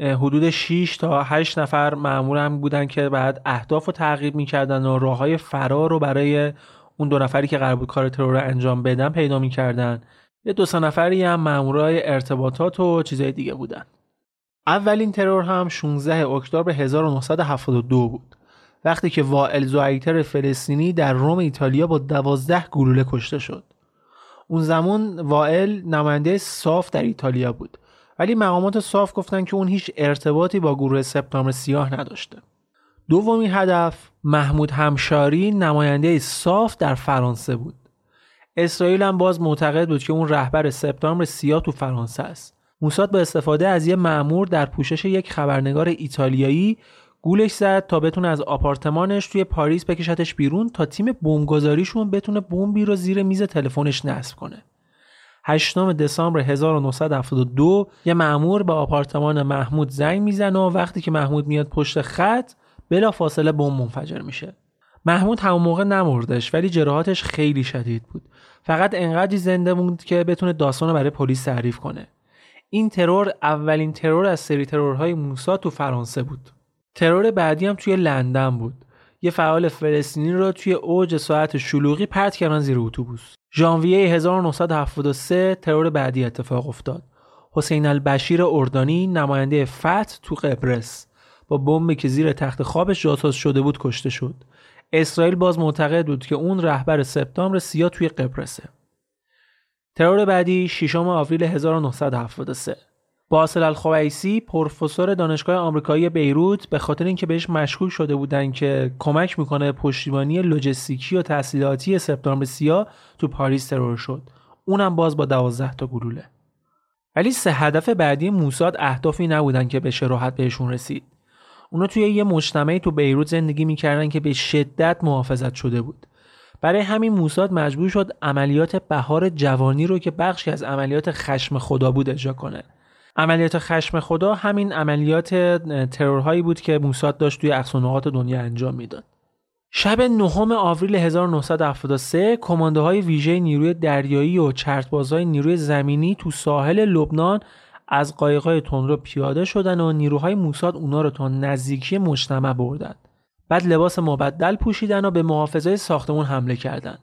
حدود شش تا هشت نفر مأمور هم بودن که بعد اهداف رو تعقیب می‌کردن و راه‌های فرار رو برای اون دو نفری که قرار بود کار ترور رو انجام بدن پیدا می‌کردن. یه دو سه نفری هم مأمورای ارتباطات و چیزای دیگه بودن. اولین ترور هم شانزدهم اکتبر هزار و نهصد و هفتاد و دو بود، وقتی که وائل زوایتر فلسطینی در روم ایتالیا با دوازده گلوله کشته شد. اون زمان وائل نماینده صاف در ایتالیا بود، ولی مقامات صاف گفتن که اون هیچ ارتباطی با گروه سپتامبر سیاه نداشته. دومین هدف محمود همشاری نماینده صاف در فرانسه بود. اسرائیل هم باز معتقد بود که اون رهبر سپتامبر سیاه تو فرانسه است. موساد با استفاده از یه مأمور در پوشش یک خبرنگار ایتالیایی گولش زد تا بتونه از آپارتمانش توی پاریس بکشتش بیرون تا تیم بمبگذاریشون بتونه بمبی رو زیر میز تلفنش نصب کنه. هشتم دسامبر هزار و نهصد و هفتاد و دو یه مأمور به آپارتمان محمود زنگ میزنه و وقتی که محمود میاد پشت خط بلافاصله بمب منفجر میشه. محمود همون موقع نمردش، ولی جراحاتش خیلی شدید بود. فقط انقدری زنده بود که بتونه داستان برای پلیس تعریف کنه. این ترور اولین ترور از سری ترورهای موساد تو فرانسه بود. ترور بعدی هم توی لندن بود. یه فعال فلسطینی رو توی اوج ساعت شلوغی پرت کردن زیر اتوبوس. ژانویه هزار و نهصد و هفتاد و سه ترور بعدی اتفاق افتاد. حسین البشیر اردنی نماینده فتح تو قبرس با بمبی که زیر تخت خوابش جاساز شده بود کشته شد. اسرائیل باز معتقد بود که اون رهبر سپتامبر سیاه توی قبرسه. ترور بعدی ششم آوریل هزار و نهصد و هفتاد و سه باسل الخویسی پروفسور دانشگاه آمریکایی بیروت به خاطر اینکه بهش مشکوک شده بودن که کمک میکنه پشتیبانی لوجستیکی و تحصیلاتی سپتامبر سیاه تو پاریس ترور شد. اونم باز با دوازده تا گلوله. ولی سه هدف بعدی موساد اهدافی نبودن که بشه راحت بهشون رسید. اونا توی یه مجتمعی تو بیروت زندگی میکردن که به شدت محافظت شده بود. برای همین موساد مجبور شد عملیات بهار جوانی رو که بخشی از عملیات خشم خدا بود اجرا کنه. عملیات خشم خدا همین عملیات ترورهایی بود که موساد داشت توی اقصا نقاط دنیا انجام میداد. شب نهم آوریل هزار و نهصد و هفتاد و سه کماندوهای ویژه نیروی دریایی و چرتبازهای نیروی زمینی تو ساحل لبنان از قایق‌های تندرو پیاده شدن و نیروهای موساد اونا رو تا نزدیکی مجتمع بردند. بعد لباس مبدل پوشیدن و به محافظای ساختمون حمله کردند.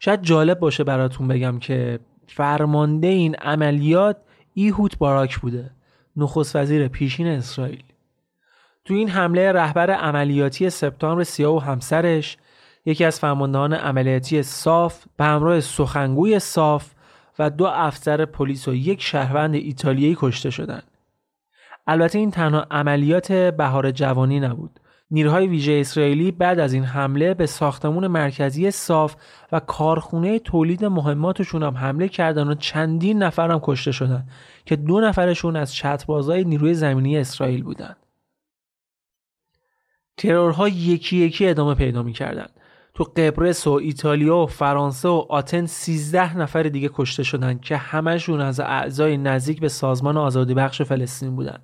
شاید جالب باشه براتون بگم که فرمانده این عملیات ایهود باراک بوده، نخست وزیر پیشین اسرائیل. تو این حمله رهبر عملیاتی سپتامبر سیاه و همسرش، یکی از فرماندهان عملیاتی صاف به همراه سخنگوی صاف و دو افسر پلیس و یک شهروند ایتالیایی کشته شدند. البته این تنها عملیات بهار جوانی نبود. نیروهای ویژه اسرائیلی بعد از این حمله به ساختمان مرکزی صاف و کارخونه تولید مهماتشون هم حمله کردن و چندین نفر هم کشته شدن که دو نفرشون از چتبازهای نیروی زمینی اسرائیل بودن. ترورها یکی یکی ادامه پیدا می‌کردند. تو قبرس و ایتالیا و فرانسه و آتن سیزده نفر دیگه کشته شدند که همشون از اعضای نزدیک به سازمان آزادی بخش فلسطین بودن.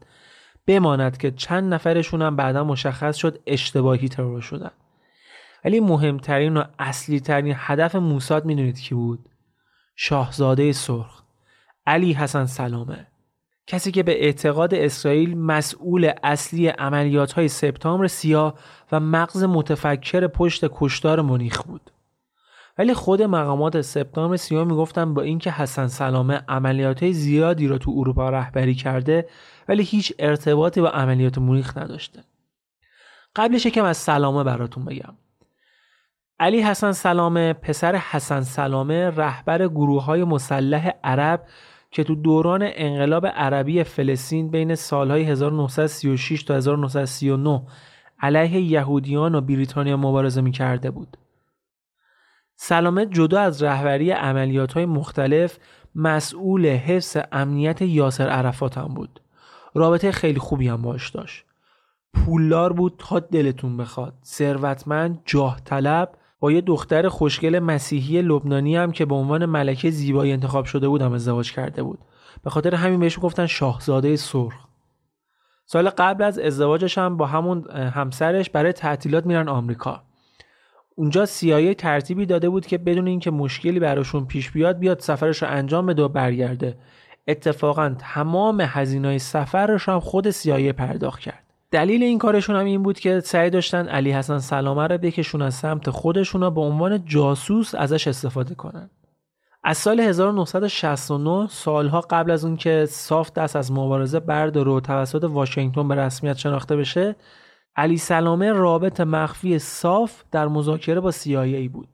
بماند که چند نفرشون هم بعدا مشخص شد اشتباهی ترور شدن. ولی مهمترین و اصلی ترین هدف موساد میدونید کی بود؟ شاهزاده سرخ، علی حسن سلامه، کسی که به اعتقاد اسرائیل مسئول اصلی عملیات‌های سپتامبر سیاه و مغز متفکر پشت کشتار مونیخ بود. ولی خود مقامات سپتامبر سیاه میگفتن با اینکه حسن سلامه عملیات‌های زیادی را تو اروپا رهبری کرده ولی هیچ ارتباطی با عملیات مونیخ نداشته. قبلش یکم از سلامه براتون بگم. علی حسن سلامه پسر حسن سلامه رهبر گروه‌های مسلح عرب که تو دوران انقلاب عربی فلسطین بین سالهای هزار و نهصد و سی و شش تا هزار و نهصد و سی و نه علیه یهودیان و بریتانیا مبارزه می کرده بود. سلامه جدا از رهبری عملیات‌های مختلف مسئول حفظ امنیت یاسر عرفات هم بود. رابطه خیلی خوبی هم باش داشت. پولدار بود تا دلتون بخواد، ثروتمند، جاه طلب، با یه دختر خوشگل مسیحی لبنانی هم که به عنوان ملکه زیبایی انتخاب شده بود هم ازدواج کرده بود. به خاطر همین بهش میگفتن شاهزاده سرخ. سال قبل از ازدواجش هم با همون همسرش برای تعطیلات میرن آمریکا. اونجا سی آی ای ترتیبی داده بود که بدون اینکه مشکلی براشون پیش بیاد بیاد سفرش رو انجام بده و برگرده. اتفاقا تمام هزینه‌های سفرش هم خود سی آی ای پرداخت کرد. دلیل این کارشون هم این بود که سعی داشتن علی حسن سلامه رو بکشون از سمت خودشون به عنوان جاسوس ازش استفاده کنن. از سال هزار و نهصد و شصت و نه، سالها قبل از اون که صاف دست از مبارزه برداره و توسط واشنگتن به رسمیت شناخته بشه، علی سلامه رابط مخفی صاف در مذاکره با سی آی ای بود.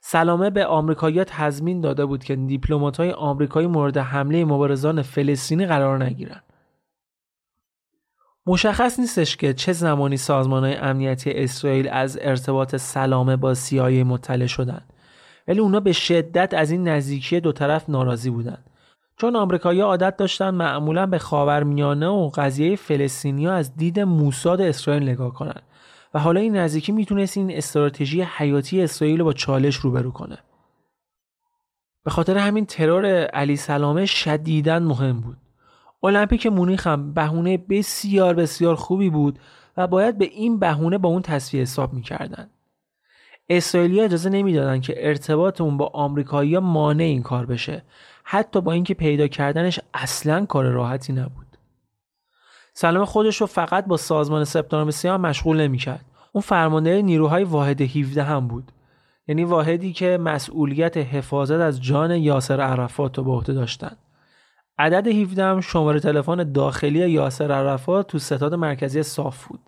سلامه به آمریکایی‌ها تضمین داده بود که دیپلمات‌های آمریکایی مورد حمله مبارزان فلسطینی قرار نگیرن. مشخص نیستش که چه زمانی سازمان‌های امنیتی اسرائیل از ارتباط سلامه با سی آی ای مطلع شدن، ولی اونا به شدت از این نزدیکی دو طرف ناراضی بودن، چون آمریکایی‌ها عادت داشتن معمولا به خاورمیانه و قضیه فلسطینیا از دید موساد اسرائیل نگاه کنن و حالا این نزدیکی میتونست این استراتژی حیاتی اسرائیل رو با چالش روبرو کنه. به خاطر همین ترور علی سلامه شدیداً مهم بود. المپیک مونیخ هم بهونه بسیار بسیار خوبی بود و باید به این بهونه با اون تصفیه حساب می‌کردن. اسرائیلیا اجازه نمی‌دادن که ارتباط اون با آمریکایی‌ها مانع این کار بشه، حتی با اینکه پیدا کردنش اصلاً کار راحتی نبود. سلامه خودش رو فقط با سازمان سپتامبر سیاه مشغول نمی‌کرد. اون فرمانده نیروهای واحد هفده هم بود. یعنی واحدی که مسئولیت حفاظت از جان یاسر عرفات رو به عهده داشتن. عدد هفده هم شماره تلفن داخلی یاسر عرفات تو ستاد مرکزی صاف بود.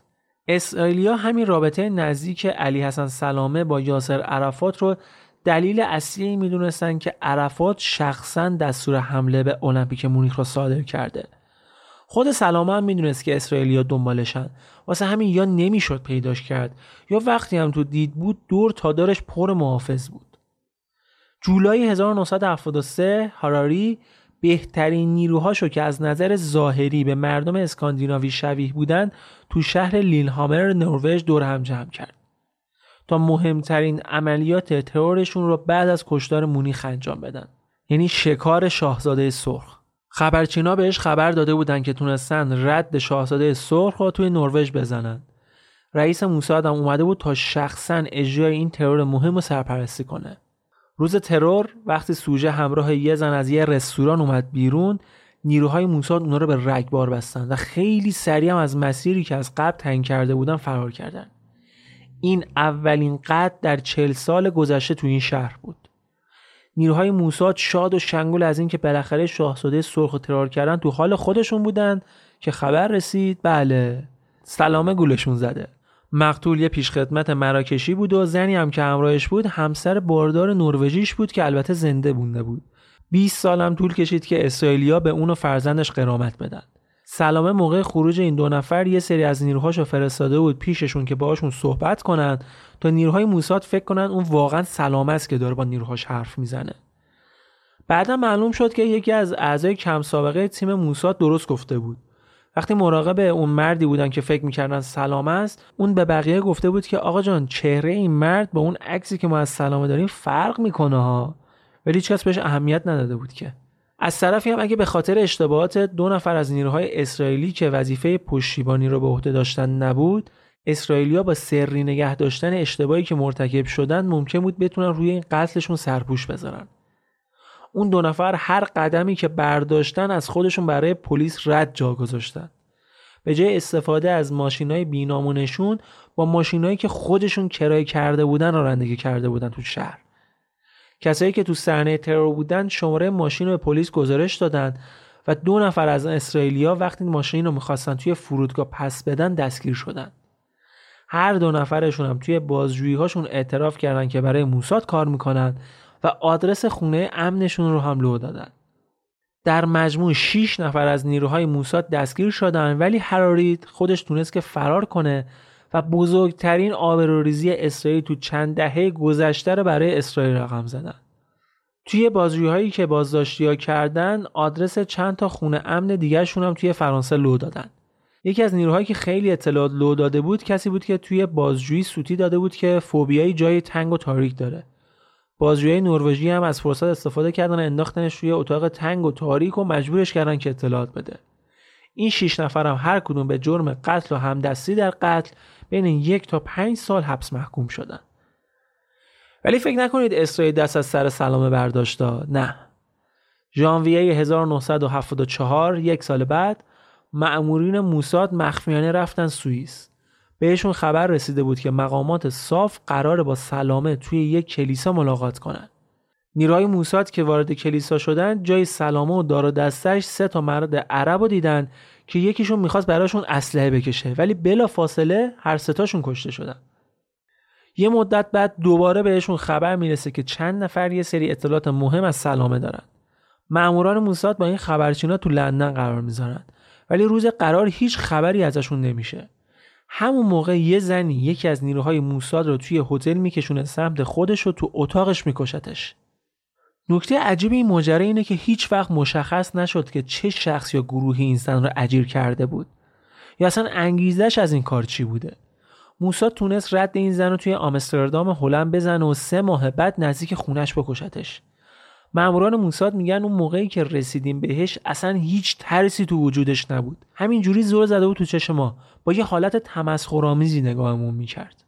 اسرائیلیا همین رابطه نزدیک علی حسن سلامه با یاسر عرفات رو دلیل اصلی میدونستن که عرفات شخصاً دستور حمله به المپیک مونیخ رو صادر کرده. خود سلامه هم میدونست که اسرائیلیا دنبالشن، واسه همین یا نمیشد پیداش کرد یا وقتی هم تو دید بود دور تا دارش پر محافظ بود. جولای هزار و نهصد و هفتاد و سه هاراری بهترین نیروهاشو که از نظر ظاهری به مردم اسکاندیناوی شبیه بودن تو شهر لیلهامر نروژ دور هم جمع کرد تا مهمترین عملیات ترورشون رو بعد از کشتار مونیخ انجام بدن، یعنی شکار شاهزاده سرخ. خبرچینا بهش خبر داده بودن که تونستن رد شاهزاده سرخ رو توی نروژ بزنن. رئیس موساد هم اومده بود تا شخصاً اجرای این ترور مهم رو سرپرستی کنه. روز ترور وقتی سوژه همراه یه زن از یه رستوران اومد بیرون، نیروهای موساد اونا رو به رگبار بستن و خیلی سریع هم از مسیری که از قبل تعیین کرده بودن فرار کردن. این اولین قتل در چهل سال گذشته تو این شهر بود. نیروهای موساد شاد و شنگول از این که بالاخره شاهزاده سرخ ترور کردن تو حال خودشون بودن که خبر رسید بله سلامه گولشون زده. مقتول یه پیشخدمت مراکشی بود و زنی هم که همراهش بود همسر باردار نروژیش بود که البته زنده مونده بود. بیست سال هم طول کشید که اسرائیلیا به اون و فرزندش غرامت بدن. سلامه موقع خروج این دو نفر یه سری از نیروهاشو فرستاده بود پیششون که باهاشون صحبت کنن تا نیروهای موساد فکر کنن اون واقعا سلامه است که داره با نیروهاش حرف میزنه. بعدا معلوم شد که یکی از اعضای کم سابقه تیم موساد درست گفته بود. وقتی مراقب اون مردی بودن که فکر می‌کردن سلامه است، اون به بقیه گفته بود که آقا جان چهره این مرد با اون عکسی که ما از سلامه داریم فرق می‌کنه ها، ولی هیچ کس بهش اهمیت نداده بود. که از طرفی هم اگه به خاطر اشتباهات دو نفر از نیروهای اسرائیلی که وظیفه پشتیبانی رو به عهده داشتن نبود، اسرائیلیا با سری نگه داشتن اشتباهی که مرتکب شدن ممکن بود بتونن روی این قتلشون سرپوش بذارن. اون دو نفر هر قدمی که برداشتن از خودشون برای پلیس رد جا گذاشتن. به جای استفاده از ماشینای بینامونشون، با ماشینایی که خودشون کرایه کرده بودن رانندگی کرده بودن تو شهر. کسایی که تو صحنه ترور بودن شماره ماشین رو به پلیس گزارش دادن و دو نفر از اسرائیلیا وقتی ماشین رو می‌خواستن توی فرودگاه پس بدن دستگیر شدن. هر دو نفرشون هم توی بازجویی‌هاشون اعتراف کردن که برای موساد کار می‌کنن و آدرس خونه امنشون رو هم لو دادن. در مجموع شش نفر از نیروهای موساد دستگیر شدن، ولی هرارید خودش تونست که فرار کنه و بزرگترین آبروریزی اسرائیل تو چند دهه گذشته رو برای اسرائیل رقم زدن. توی بازجویی‌هایی که بازداشتی‌ها کردن، آدرس چند تا خونه امن دیگرشون هم توی فرانسه لو دادن. یکی از نیروهایی که خیلی اطلاعات لو داده بود کسی بود که توی بازجویی سوتی داده بود که فوبیای جای تنگ و تاریک داره. بازجویای نروژی هم از فرصت استفاده کردن و انداختنش توی اتاق تنگ و تاریک و مجبورش کردن که اطلاعات بده. این شش نفر هم هر کدوم به جرم قتل و همدستی در قتل بین یک تا پنج سال حبس محکوم شدن. ولی فکر نکنید اسرائیل دست از سر سلامه برداشت، نه. ژانویه هزار و نهصد و هفتاد و چهار، یک سال بعد، مأمورین موساد مخفیانه رفتن سوئیس. بهشون خبر رسیده بود که مقامات صاف قراره با سلامه توی یک کلیسا ملاقات کنن. نیروهای موساد که وارد کلیسا شدن، جای سلامه و دار و دستش سه تا مرد عربو دیدن که یکیشون میخواست براشون اسلحه بکشه، ولی بلا فاصله هر سه تاشون کشته شدن. یه مدت بعد دوباره بهشون خبر میرسه که چند نفر یه سری اطلاعات مهم از سلامه دارن. مأموران موساد با این خبرچینا تو لندن قرار میذارن، ولی روز قرار هیچ خبری ازشون نمیشه. همون موقع یه زنی یکی از نیروهای موساد رو توی هتل میکشونه سمت خودش و تو اتاقش میکشتش. نکته عجیب این ماجرا اینه که هیچ وقت مشخص نشد که چه شخص یا گروهی این زن رو اجیر کرده بود یا اصلا انگیزش از این کار چی بوده. موساد تونست رد این زن رو توی آمستردام هلند بزنه و سه ماه بعد نزدیک خونش بکشتش. ماموران موساد میگن اون موقعی که رسیدیم بهش اصلا هیچ ترسی تو وجودش نبود. همینجوری زور زده بود تو چشم ما، با یه حالت تمسخرآمیزی نگاهمون میکرد.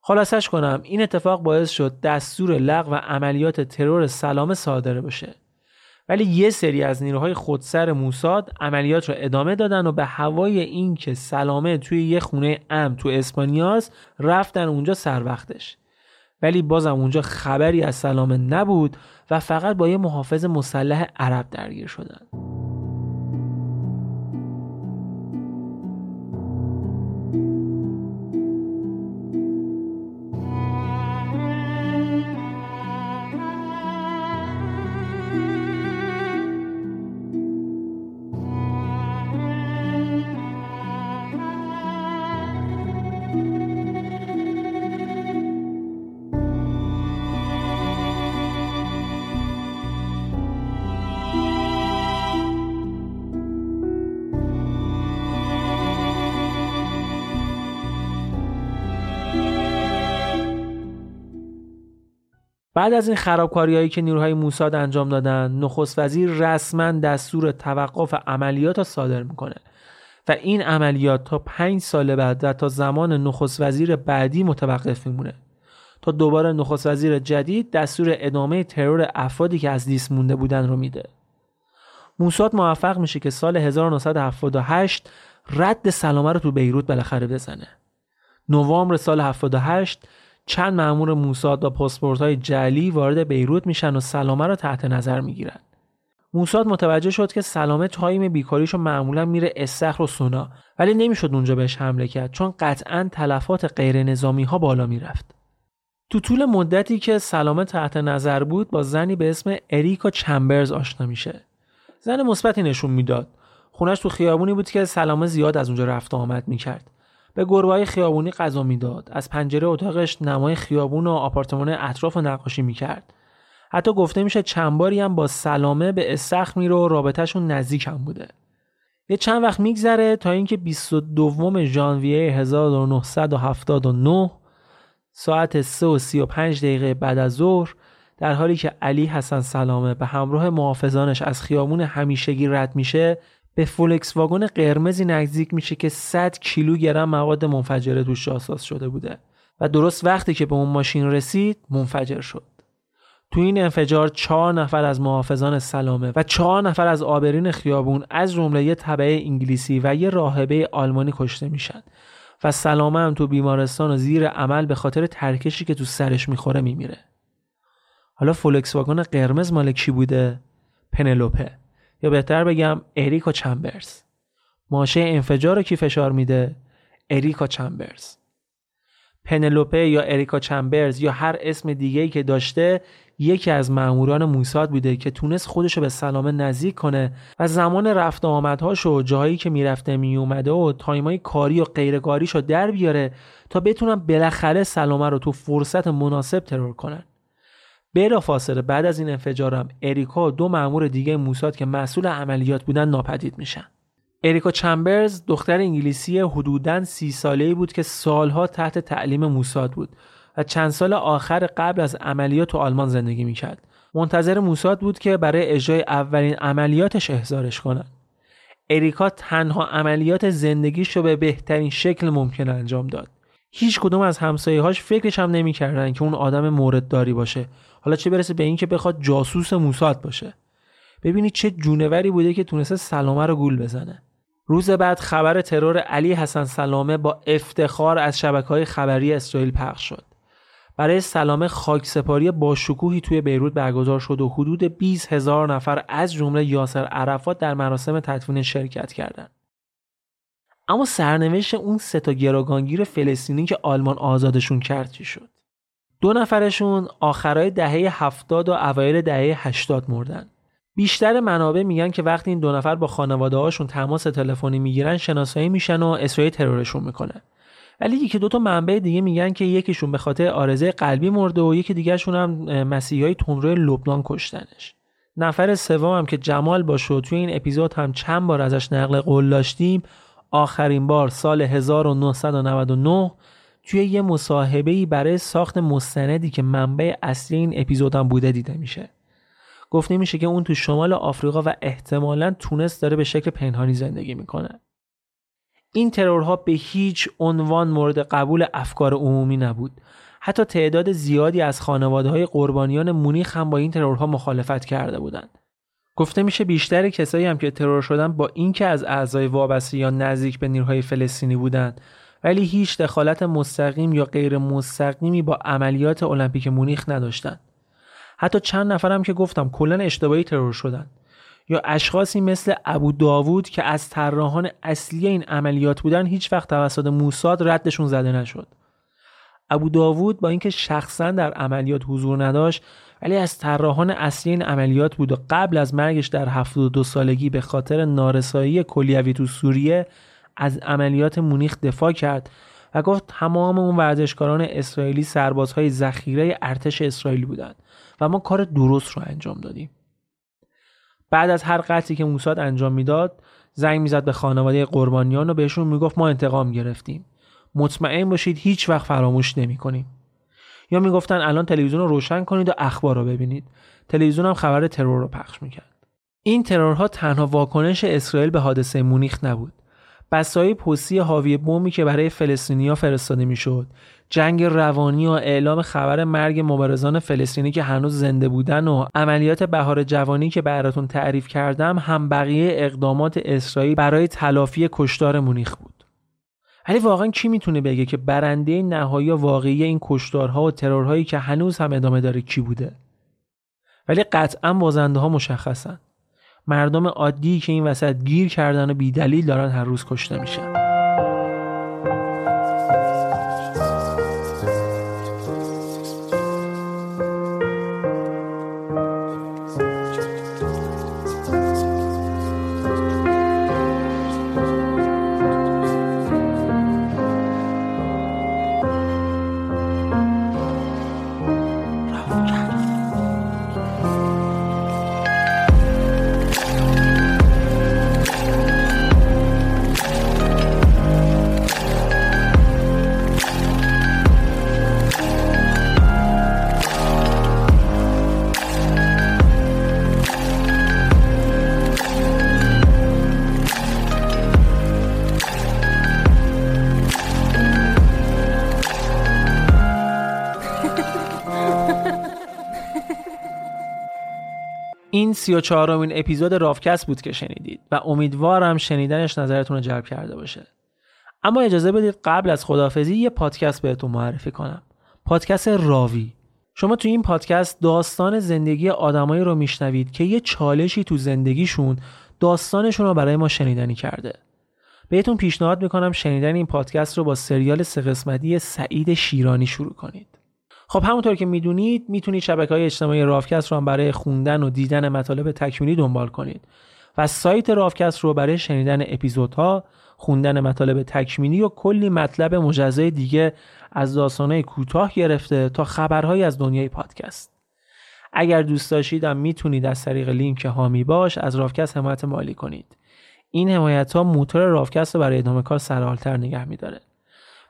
خلاصش کنم، این اتفاق باعث شد دستور لغو و عملیات ترور سلامه صادره بشه. ولی یه سری از نیروهای خودسر موساد عملیات رو ادامه دادن و به هوای این که سلامه توی یه خونه امن تو اسپانیاست رفتن اونجا سر وقتش. ولی بازم اونجا خبری از سلامه نبود و فقط با یه محافظ مسلح عرب درگیر شدن. بعد از این خرابکاری‌هایی که نیروهای موساد انجام دادن، نخست وزیر رسما دستور توقف عملیات را صادر میکنه و این عملیات تا پنج سال بعد و تا زمان نخست وزیر بعدی متوقف میمونه تا دوباره نخست وزیر جدید دستور ادامه ترور افرادی که از لیست مونده بودن رو میده. موساد موفق میشه که سال هزار و نهصد و هفتاد و هشت رد سلامه رو تو بیروت بالاخره بزنه. نوامبر سال هفتاد و هشت چند مأمور موساد با پاسپورت‌های جعلی وارد بیروت میشن و سلامه رو تحت نظر میگیرن. موساد متوجه شد که سلامه تایم بیکاریشو معمولا میره استخر و سونا، ولی نمیشد اونجا بهش حمله کرد چون قطعاً تلفات غیر نظامی ها بالا میرفت. تو طول مدتی که سلامه تحت نظر بود با زنی به اسم اریکا چمبرز آشنا میشه. زن مثبتی نشون میداد. خونش تو خیابونی بود که سلامه زیاد از اونجا رفت و آمد میکرد. به گربه‌های خیابونی غذا میداد، از پنجره اتاقش نمای خیابون و آپارتمان اطراف نقاشی میکرد. حتی گفته میشه چند باری هم با سلامه به استخر میره و رابطه‌شون نزدیک هم بوده. یه چند وقت میگذره تا اینکه بیست و دوم ژانویه هزار و نهصد و هفتاد و نه ساعت سه و سی و پنج دقیقه بعد از ظهر، در حالی که علی حسن سلامه به همراه محافظانش از خیابون همیشگی رد میشه، به فولکس واگن قرمزی نزدیک میشه که صد کیلوگرم مواد منفجره توش جاساز شده بوده و درست وقتی که به اون ماشین رسید منفجر شد. تو این انفجار چهار نفر از محافظان سلامه و چهار نفر از آبرین خیابون از جمله یه تبعه انگلیسی و یه راهبه آلمانی کشته میشن و سلامه هم تو بیمارستان و زیر عمل به خاطر ترکشی که تو سرش میخوره میمیره. حالا فولکس واگن قرمز مال کی بوده؟ پنلوپه، یا بهتر بگم اریکا چمبرز. ماشه انفجار رو کی فشار میده؟ اریکا چمبرز. پنلوپه یا اریکا چمبرز یا هر اسم دیگه‌ای که داشته، یکی از ماموران موساد بوده که تونست خودشو به سلامه نزدیک کنه و زمان رفت و آمدهاشو، جاهایی که میرفته میومده و تایمای کاری و غیرکاریشو در بیاره تا بتونن بالاخره سلامه رو تو فرصت مناسب ترور کنن. بلافاصله بعد از این انفجارم اریکا و دو مأمور دیگه موساد که مسئول عملیات بودن ناپدید میشن. اریکا چمبرز دختر انگلیسی حدوداً سی ساله‌ای بود که سالها تحت تعلیم موساد بود و چند سال آخر قبل از عملیات تو آلمان زندگی میکرد. منتظر موساد بود که برای اجرای اولین عملیاتش احضارش کنن. اریکا تنها عملیات زندگیش رو به بهترین شکل ممکن انجام داد. هیچ کدوم از همسایه‌هاش فکرش هم نمی‌کردن که اون آدم موردداری باشه، حالا چه برسه به این که بخواد جاسوس موساد باشه. ببینید چه جونوری بوده که تونسته سلامه رو گول بزنه. روز بعد خبر ترور علی حسن سلامه با افتخار از شبکه‌های خبری اسرائیل پخش شد. برای سلامه خاکسپاری با شکوهی توی بیروت برگزار شد و حدود بیست هزار نفر از جمله یاسر عرفات در مراسم تدفین شرکت کردند. اما سرنوشت اون سه تا گروگانگیر فلسطینی که آلمان آزادشون کرد چی شد؟ دو نفرشون آخرای دهه هفتاد و اوایل دهه هشتاد مردن. بیشتر منابع میگن که وقتی این دو نفر با خانواده‌هاشون تماس تلفنی میگیرن شناسایی میشن و اسرائیل ترورشون میکنه. ولی یکی دو تا منبع دیگه میگن که یکیشون به خاطر آرزه قلبی مرده و یکی دیگه‌شون هم مسیحیای تندروی لبنان کشتنش. نفر سوم هم که جمال باشه، توی این اپیزود هم چند بار ازش نقل قول داشتیم، آخرین بار سال هزار و نهصد و نود و نه توی یه مصاحبه‌ای برای ساخت مستندی که منبع اصلی این اپیزودم بوده دیده میشه. گفته میشه که اون تو شمال آفریقا و احتمالاً تونس داره به شکل پنهانی زندگی میکنه. این ترورها به هیچ عنوان مورد قبول افکار عمومی نبود. حتی تعداد زیادی از خانواده‌های قربانیان مونیخ هم با این ترورها مخالفت کرده بودند. گفته میشه بیشتر کسایی هم که ترور شدن با اینکه از اعضای وابسته یا نزدیک به نیروهای فلسطینی بودند، ولی هیچ دخالت مستقیم یا غیر مستقیمی با عملیات المپیک مونیخ نداشتند. حتی چند نفرم که گفتم کلاً اشتباهی ترور شدن، یا اشخاصی مثل ابو داوود که از طراحان اصلی این عملیات بودن هیچ وقت توسط موساد ردشون زده نشد. ابو داوود با اینکه شخصاً در عملیات حضور نداشت، ولی از طراحان اصلی این عملیات بود و قبل از مرگش در هفتاد و دو سالگی به خاطر نارسایی کلیوی تو سوریه از عملیات مونیخ دفاع کرد و گفت تمام اون ورزشکاران اسرائیلی سربازهای ذخیره ارتش اسرائیل بودند و ما کار درست رو انجام دادیم. بعد از هر قتلی که موساد انجام میداد، زنگ میزد به خانواده قربانیان و بهشون میگفت ما انتقام گرفتیم، مطمئن باشید هیچ وقت فراموش نمی‌کنیم. یا میگفتن الان تلویزیون رو روشن کنید و اخبار رو ببینید. تلویزیون هم خبر ترور رو پخش میکرد. این ترورها تنها واکنش اسرائیل به حادثه مونیخ نبود. بسای پستی حاوی بمبی که برای فلسطینیا فرستاده میشد، جنگ روانی و اعلام خبر مرگ مبارزان فلسطینی که هنوز زنده بودن و عملیات بهار جوانی که براتون تعریف کردم هم بقیه اقدامات اسرائیل برای تلافی کشتار مونیخ بود. ولی واقعا کی میتونه بگه که برنده نهایی واقعی این کشتارها و ترورهایی که هنوز هم ادامه داره کی بوده؟ ولی قطعا بازنده ها مشخصن. مردم عادی که این وسط گیر کردن و بی دلیل دارن هر روز کشته میشن. سی و چهارمین اپیزود رافکست بود که شنیدید و امیدوارم شنیدنش نظرتون رو جلب کرده باشه. اما اجازه بدید قبل از خداحافظی یه پادکست بهتون معرفی کنم. پادکست راوی. شما تو این پادکست داستان زندگی آدمایی رو میشنوید که یه چالشی تو زندگیشون داستانشون رو برای ما شنیدنی کرده. بهتون پیشنهاد میکنم شنیدن این پادکست رو با سریال سه قسمتی سعید شیرانی شروع کنید. خب همونطور که میدونید میتونید شبکه‌های اجتماعی رافکست رو هم برای خوندن و دیدن مطالب تکمیلی دنبال کنید و سایت رافکست رو برای شنیدن اپیزودها، خوندن مطالب تکمیلی و کلی مطلب مجزای دیگه از داستان‌های کوتاه گرفته تا خبرهایی از دنیای پادکست. اگر دوست داشتید هم میتونید از طریق لینک هامی باش از رافکست حمایت مالی کنید. این حمایت‌ها موتور رافکست رو برای ادامه کار سرحال‌تر نگه می‌داره.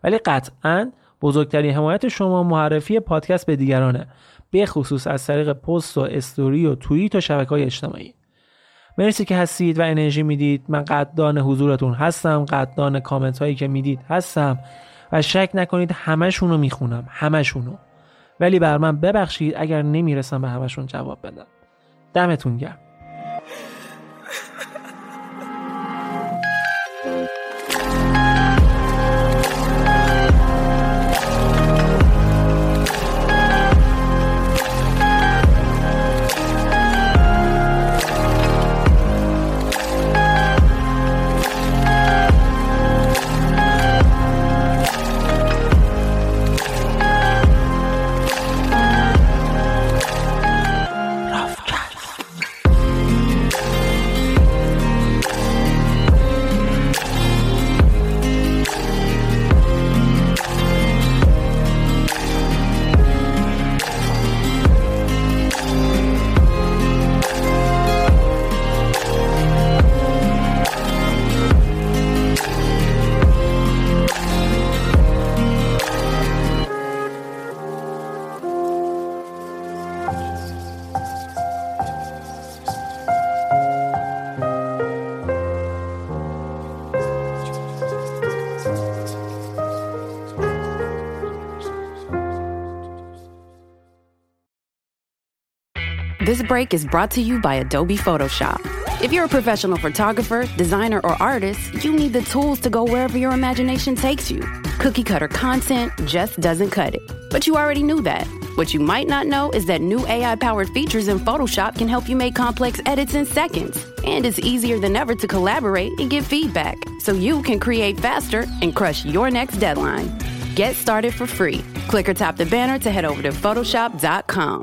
ولی قطعاً بزرگترین حمایت شما معرفی پادکست به دیگرانه، به خصوص از طریق پست و استوری و توییت و شبکه‌های اجتماعی. مرسی که هستید و انرژی میدید. من قدردان حضورتون هستم، قدردان کامنت هایی که میدید هستم و شک نکنید همشون رو میخونم، همشون رو. ولی بر من ببخشید اگر نمیرسم به همشون جواب بدم. دمتون گرم. This break is brought to you by Adobe Photoshop. If you're a professional photographer, designer, or artist, you need the tools to go wherever your imagination takes you. Cookie cutter content just doesn't cut it. But you already knew that. What you might not know is that new A I-powered features in Photoshop can help you make complex edits in seconds. And it's easier than ever to collaborate and give feedback so you can create faster and crush your next deadline. Get started for free. Click or tap the banner to head over to Photoshop dot com.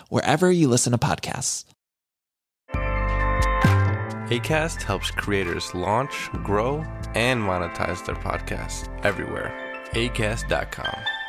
wherever you listen to podcasts. Acast helps creators launch, grow, and monetize their podcasts everywhere. Acast dot com